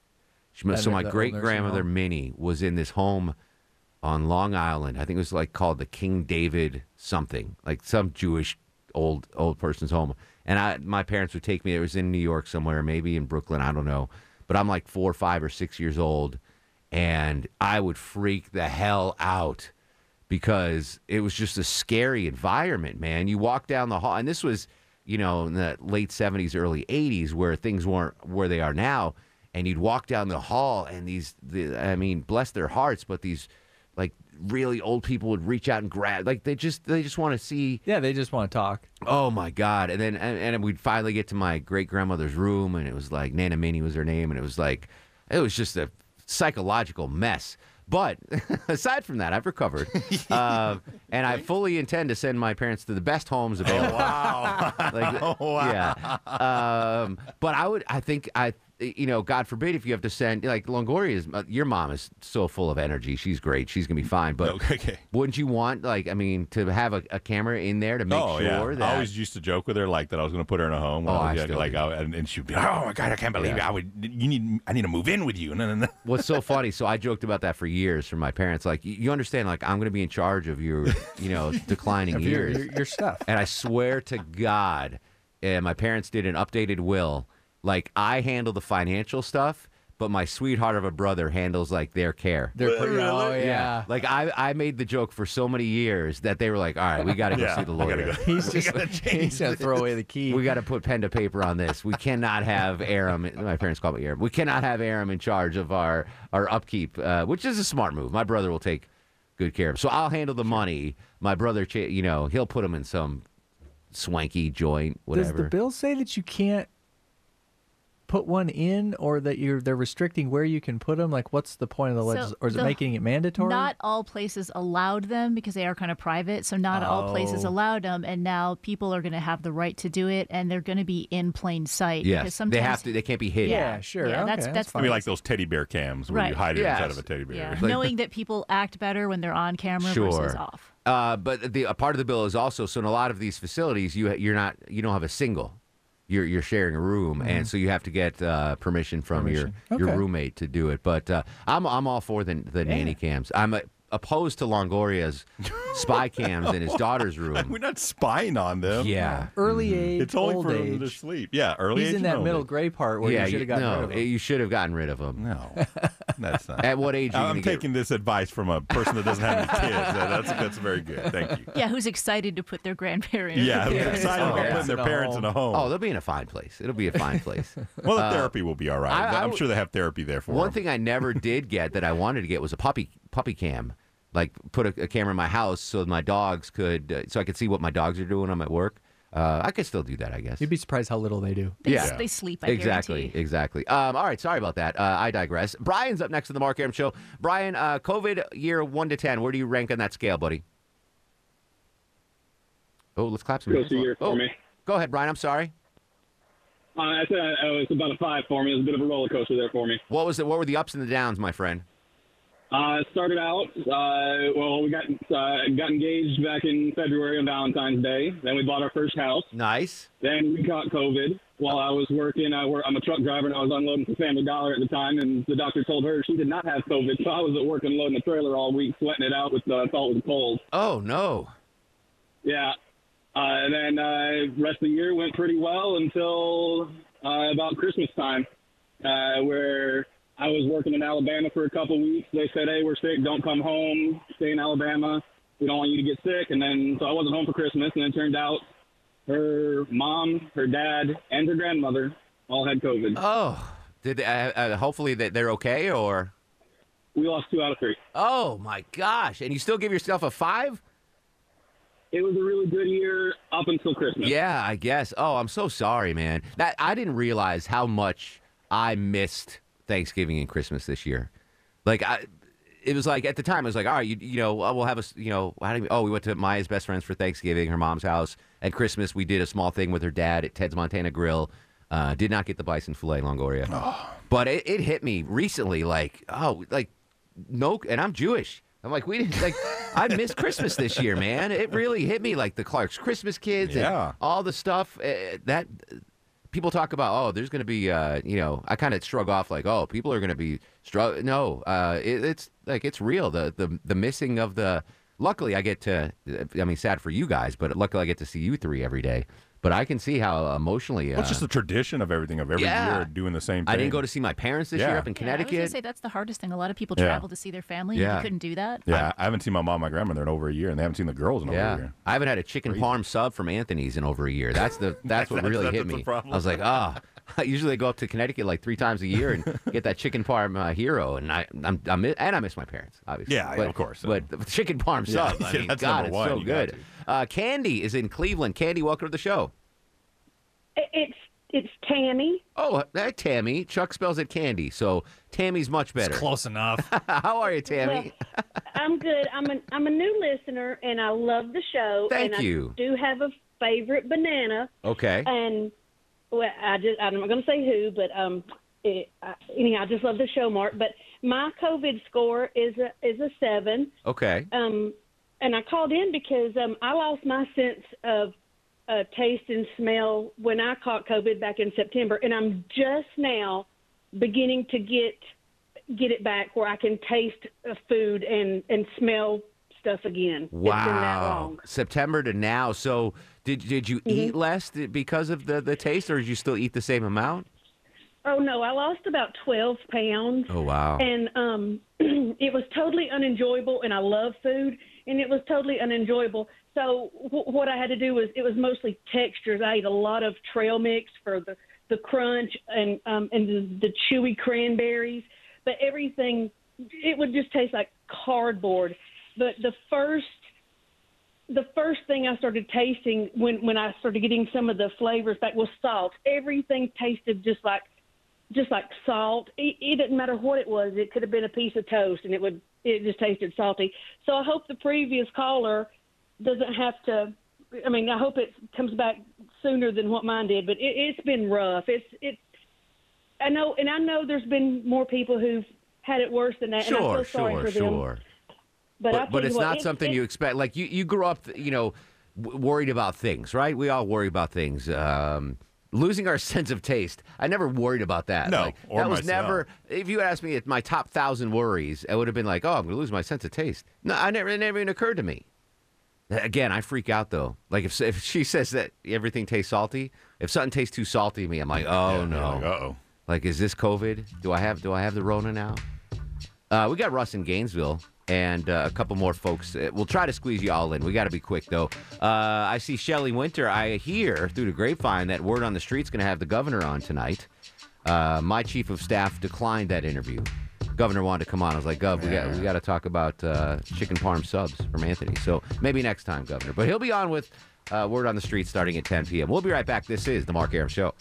Must, so my great-grandmother, Minnie, was in this home on Long Island. I think it was like called the King David something, like some Jewish old old person's home. And I, my parents would take me. It was in New York somewhere, maybe in Brooklyn. I don't know. but I'm like four, five, or six years old, and I would freak the hell out because it was just a scary environment, man. You walk down the hall, and this was, you know, in the late seventies, early eighties, where things weren't where they are now, and you'd walk down the hall, and these, the, I mean, bless their hearts, but these, like, really old people would reach out and grab, like, they just they just want to see. Yeah, they just want to talk. Oh, my God. And then and, and we'd finally get to my great-grandmother's room, and it was like, Nana Minnie was her name, and it was like, it was just a psychological mess. But aside from that, I've recovered, uh, and I fully intend to send my parents to the best homes available. Oh, wow! Like, oh, wow. Yeah. Um, but I would, I think, I, you know, God forbid if you have to send, like, Longoria's, uh, your mom is so full of energy. She's great. She's gonna be fine. But okay, okay. Wouldn't you want, like, I mean, to have a, a camera in there to make oh, sure yeah. that? I always used to joke with her, like, that I was gonna put her in a home. When oh, I was I young, like, I, and, and she'd be, like, oh my God, I can't believe yeah. it. I would. You need, I need to move in with you. No, no, no. What's so funny? So I joked about that for years. Years from my parents, like, you understand, like, I'm going to be in charge of your, you know, declining of your, years, your, your stuff. And I swear to God, and my parents did an updated will. Like, I handle the financial stuff, but my sweetheart of a brother handles, like, their care. They're pretty, really? Oh yeah. yeah. Like, I, I made the joke for so many years that they were like, all right, we got to go yeah, see the lawyer. Go. He's just going to throw away the key. We got to put pen to paper on this. We cannot have Arum. My parents call me Arum. We cannot have Arum in charge of our. Our upkeep, uh, which is a smart move. My brother will take good care of him. So I'll handle the money. My brother, you know, he'll put him in some swanky joint, whatever. Does the bill say that you can't put one in, or that you're they're restricting where you can put them? Like, what's the point of the so legislation? Or is the, it making it mandatory? Not all places allowed them because they are kind of private. So not oh. all places allowed them, and now people are going to have the right to do it, and they're going to be in plain sight. Yes, because sometimes they have to. They can't be hidden. Yeah, yeah sure. Yeah, okay, that's, that's that's. I mean, like those teddy bear cams where right. you hide it yes. inside of a teddy bear. Yeah. Like, knowing that people act better when they're on camera sure. versus off. Uh, but the a part of the bill is also, so in a lot of these facilities, you you're not you don't have a single. You're, you're sharing a room, mm-hmm. and so you have to get uh, permission from permission. your okay. your roommate to do it. But uh, I'm I'm all for the the yeah. nanny cams. I'm a, opposed to Longoria's spy cams in his daughter's room. We're not spying on them. Yeah, early mm-hmm. age, it's only old for age. Them to sleep. Yeah, early. He's age in that middle gray part where yeah, you should have gotten no, rid of him. You should have gotten rid of him. No, that's not. At what age? Are you I'm taking get... this advice from a person that doesn't have any kids. That's that's very good. Thank you. Yeah, who's excited to put their grandparents? Yeah, who's excited about putting their parents in a home? Oh, they'll be in a fine place. It'll be a fine place. Well, the uh, therapy will be all right. I, I, I'm sure they have therapy there for. One them. thing I never did get that I wanted to get was a puppy puppy cam. Like, put a, a camera in my house so my dogs could, uh, so I could see what my dogs are doing when I'm at work. Uh, I could still do that, I guess. You'd be surprised how little they do. They, yeah. they sleep, I Exactly, guarantee. exactly. Um, all right, sorry about that. Uh, I digress. Brian's up next to the Mark Arum Show. Brian, uh, COVID year one to ten, where do you rank on that scale, buddy? Oh, let's clap some. It was a year for me. Go ahead, Brian, I'm sorry. Uh, I said it was about a five for me. It was a bit of a roller coaster there for me. What was the, what were the ups and the downs, my friend? Uh, started out, uh, well, we got uh, got engaged back in February on Valentine's Day. Then we bought our first house. Nice. Then we got COVID while I was working. I work, I'm a truck driver, and I was unloading for Family Dollar at the time, and the doctor told her she did not have COVID, so I was at work and loading the trailer all week, sweating it out with the salt and cold. Oh, no. Yeah. Uh, and then uh, the rest of the year went pretty well until uh, about Christmas time, uh, where... I was working in Alabama for a couple weeks. They said, hey, we're sick. Don't come home. Stay in Alabama. We don't want you to get sick. And then, so I wasn't home for Christmas. And it turned out her mom, her dad, and her grandmother all had COVID. Oh, did uh, uh, hopefully that they're okay, or? We lost two out of three. Oh, my gosh. And you still give yourself a five? It was a really good year up until Christmas. Yeah, I guess. Oh, I'm so sorry, man. That I didn't realize how much I missed Thanksgiving and Christmas this year. Like, I, it was like, at the time, I was like, all right, you, you know, we'll have a, you know, how do we, oh, we went to Maya's best friends for Thanksgiving, her mom's house. At Christmas, we did a small thing with her dad at Ted's Montana Grill. Uh, did not get the bison filet, Longoria. Oh. But it, it hit me recently, like, oh, like, no, and I'm Jewish. I'm like, we didn't, like, I missed Christmas this year, man. It really hit me, like, the Clark's Christmas kids yeah. and all the stuff uh, that... People talk about, oh, there's going to be, uh, you know, I kind of shrug off like, oh, people are going to be struggling. No, uh, it, it's like it's real. The, the the missing of the, luckily I get to, I mean, sad for you guys, but luckily I get to see you three every day. But I can see how emotionally... Uh, well, it's just the tradition of everything, of every yeah. year doing the same thing. I didn't go to see my parents this yeah. year up in Connecticut. Yeah, I was going to say, that's the hardest thing. A lot of people travel yeah. to see their family, yeah. and you couldn't do that. Yeah, I, I haven't seen my mom and my grandmother in over a year, and they haven't seen the girls in over yeah. a year. I haven't had a chicken Crazy. parm sub from Anthony's in over a year. That's the that's what really that's, hit that's me. I was like, ah. Oh. Usually I go up to Connecticut like three times a year and get that chicken parm uh, hero, and I I'm, I'm and I miss my parents, obviously. Yeah, but, of course. So. But the chicken parm sub, yeah, I mean, yeah, God, it's one. so you good. Uh, Candy is in Cleveland. Candy, welcome to the show. It's it's Tammy. Oh, that Tammy. Chuck spells it Candy, so Tammy's much better. It's close enough. How are you, Tammy? Well, I'm good. I'm a I'm a new listener, and I love the show. Thank and you. I do have a favorite banana. Okay. And. Well, I just, I'm not going to say who, but um, it, I, anyhow, I just love the show, Mark. But my COVID score is a is a seven. Okay. Um, and I called in because um, I lost my sense of uh, taste and smell when I caught COVID back in September, and I'm just now beginning to get get it back where I can taste food and and smell stuff again. Wow. It's been that long. September to now, so. Did did you eat mm-hmm. less because of the, the taste, or did you still eat the same amount? Oh, no. I lost about twelve pounds. Oh, wow. And um, it was totally unenjoyable, and I love food, and it was totally unenjoyable. So w- what I had to do was it was mostly textures. I ate a lot of trail mix for the, the crunch and, um, and the, the chewy cranberries, but everything, it would just taste like cardboard. But the first... The first thing I started tasting when, when I started getting some of the flavors back was salt. Everything tasted just like just like salt. It, it didn't matter what it was. It could have been a piece of toast, and it would it just tasted salty. So I hope the previous caller doesn't have to. I mean, I hope it comes back sooner than what mine did. But it, it's been rough. It's it's. I know, and I know there's been more people who've had it worse than that. Sure, and I feel sorry sure, for them. sure. But, but, but it's what, not it, something it, you expect. Like, you, you grew up, you know, w- worried about things, right? We all worry about things. Um, losing our sense of taste. I never worried about that. No, like, or That myself. was never, if you asked me my top thousand worries, I would have been like, oh, I'm going to lose my sense of taste. No, I never, it never even occurred to me. Again, I freak out, though. Like, if, if she says that everything tastes salty, if something tastes too salty to me, I'm like, oh, yeah, no. Like, uh-oh. Like, is this COVID? Do I have, do I have the Rona now? Uh, we got Russ in Gainesville. And uh, a couple more folks. We'll try to squeeze you all in. We got to be quick, though. Uh, I see Shelley Winter. I hear through the grapevine that Word on the Street's going to have the governor on tonight. Uh, my chief of staff declined that interview. Governor wanted to come on. I was like, Gov, we got we got to talk about uh, chicken parm subs from Anthony. So maybe next time, Governor. But he'll be on with uh, Word on the Street starting at ten p.m. We'll be right back. This is The Mark Arum Show.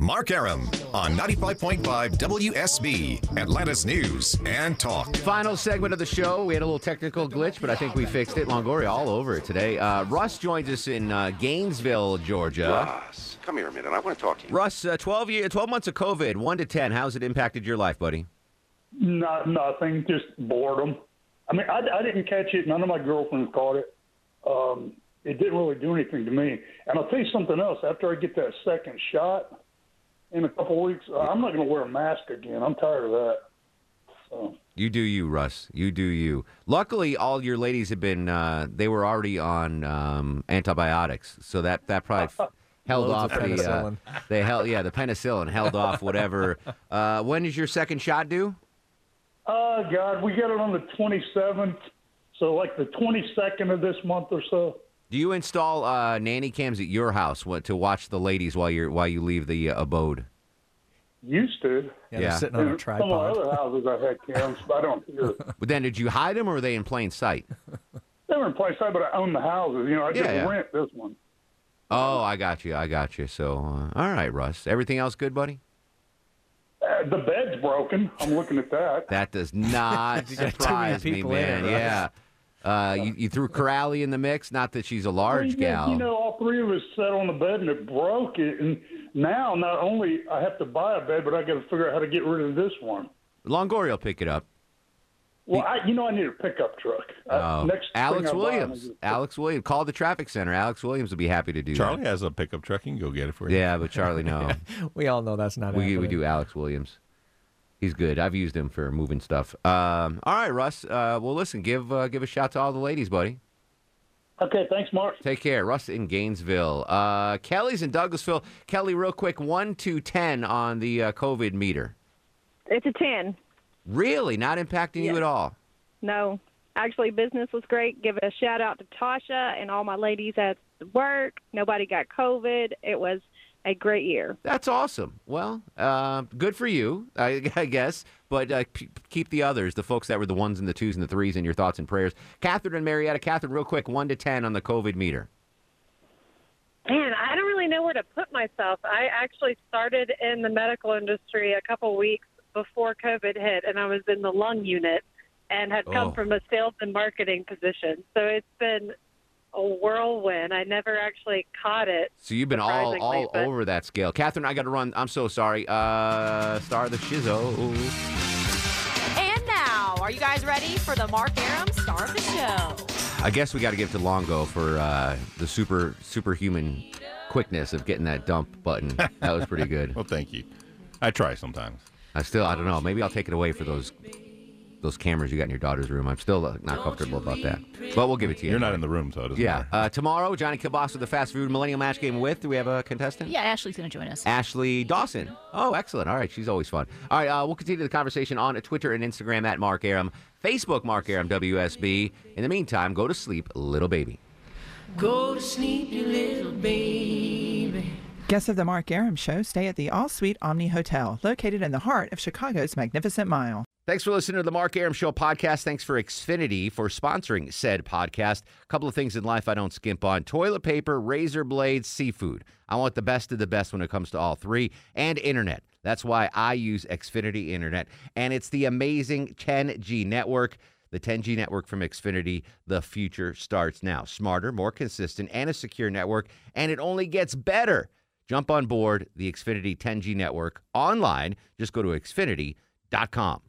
Mark Arum on ninety-five point five W S B, Atlanta's News and Talk. Final segment of the show. We had a little technical glitch, but I think we fixed it. Longoria all over it today. Uh, Russ joins us in uh, Gainesville, Georgia. Russ, come here a minute. I want to talk to you. Russ, uh, twelve, year, twelve months of COVID, one to ten. How's it impacted your life, buddy? Not nothing, just boredom. I mean, I, I didn't catch it. None of my girlfriends caught it. Um, it didn't really do anything to me. And I'll tell you something else. After I get that second shot... in a couple of weeks, uh, I'm not going to wear a mask again. I'm tired of that. So. You do you, Russ. You do you. Luckily, all your ladies have been, uh, they were already on um, antibiotics. So that, that probably f- held off. Of the, uh, they held, yeah, the penicillin held off whatever. Uh, when is your second shot due? Oh, uh, God, we get it on the twenty-seventh. So like the twenty-second of this month or so. Do you install uh, nanny cams at your house to watch the ladies while you're while you leave the uh, abode? Used to. Yeah, yeah. Sitting on a tripod. Some of the other houses I've had cams, but I don't hear it. But then did you hide them, or were they in plain sight? They were in plain sight, but I own the houses. You know, I yeah, just yeah. rent this one. Oh, I got you. I got you. So, uh, all right, Russ. Everything else good, buddy? Uh, the bed's broken. I'm looking at that. That does not surprise me, man. In, yeah. Uh, you, you threw Corrali in the mix. Not that she's a large well, yeah, gal. You know, all three of us sat on the bed and it broke it. And now, not only I have to buy a bed, but I got to figure out how to get rid of this one. Longoria will pick it up. Well, I, you know, I need a pickup truck. Uh, Next, Alex Williams. Buy, Alex Williams. Call the traffic center. Alex Williams will be happy to do. Charlie that. has a pickup truck. He can go get it for you. Yeah, but Charlie, no. yeah. We all know that's not. We we do Alex Williams. He's good. I've used him for moving stuff. Um, all right, Russ. Uh, well, listen, give uh, give a shout to all the ladies, buddy. Okay, thanks, Mark. Take care. Russ in Gainesville. Uh, Kelly's in Douglasville. Kelly, real quick, one to ten on the uh, COVID meter. It's a ten. Really? Not impacting yeah. you at all? No. Actually, business was great. Give a shout-out to Tasha and all my ladies at work. Nobody got COVID. It was a great year. That's awesome. Well, uh, good for you, I, I guess. But uh, p- keep the others, the folks that were the ones and the twos and the threes, in your thoughts and prayers. Catherine and Marietta. Catherine, real quick, one to ten on the COVID meter. Man, I don't really know where to put myself. I actually started in the medical industry a couple weeks before COVID hit, and I was in the lung unit and had come oh. from a sales and marketing position. So it's been a whirlwind. I never actually caught it. So you've been all, all but... over that scale. Catherine, I got to run. I'm so sorry. Uh, star of the Shizzo. And now, are you guys ready for the Mark Arum Star of the Show? I guess we got to give it to Longo for uh, the super superhuman quickness of getting that dump button. That was pretty good. Well, thank you. I try sometimes. I still, I don't know. Maybe I'll take it away for those... those cameras you got in your daughter's room. I'm still not comfortable about that. But we'll give it to you. You're anyway. Not in the room, so it doesn't yeah. matter. Uh, tomorrow, Johnny Kibos with the Fast Food Millennial Match Game with. Do we have a contestant? Yeah, Ashley's going to join us. Ashley Dawson. Oh, excellent. All right, she's always fun. All right, uh, we'll continue the conversation on Twitter and Instagram at Mark Arum. Facebook, Mark Arum, W S B. In the meantime, go to sleep, little baby. Go to sleep, you little baby. Guests of the Mark Arum Show stay at the all-suite Omni Hotel, located in the heart of Chicago's Magnificent Mile. Thanks for listening to the Mark Arum Show podcast. Thanks for Xfinity for sponsoring said podcast. A couple of things in life I don't skimp on. Toilet paper, razor blades, seafood. I want the best of the best when it comes to all three. And internet. That's why I use Xfinity Internet. And it's the amazing ten G network. The ten G network from Xfinity. The future starts now. Smarter, more consistent, and a secure network. And it only gets better. Jump on board the Xfinity ten G network online. Just go to Xfinity dot com.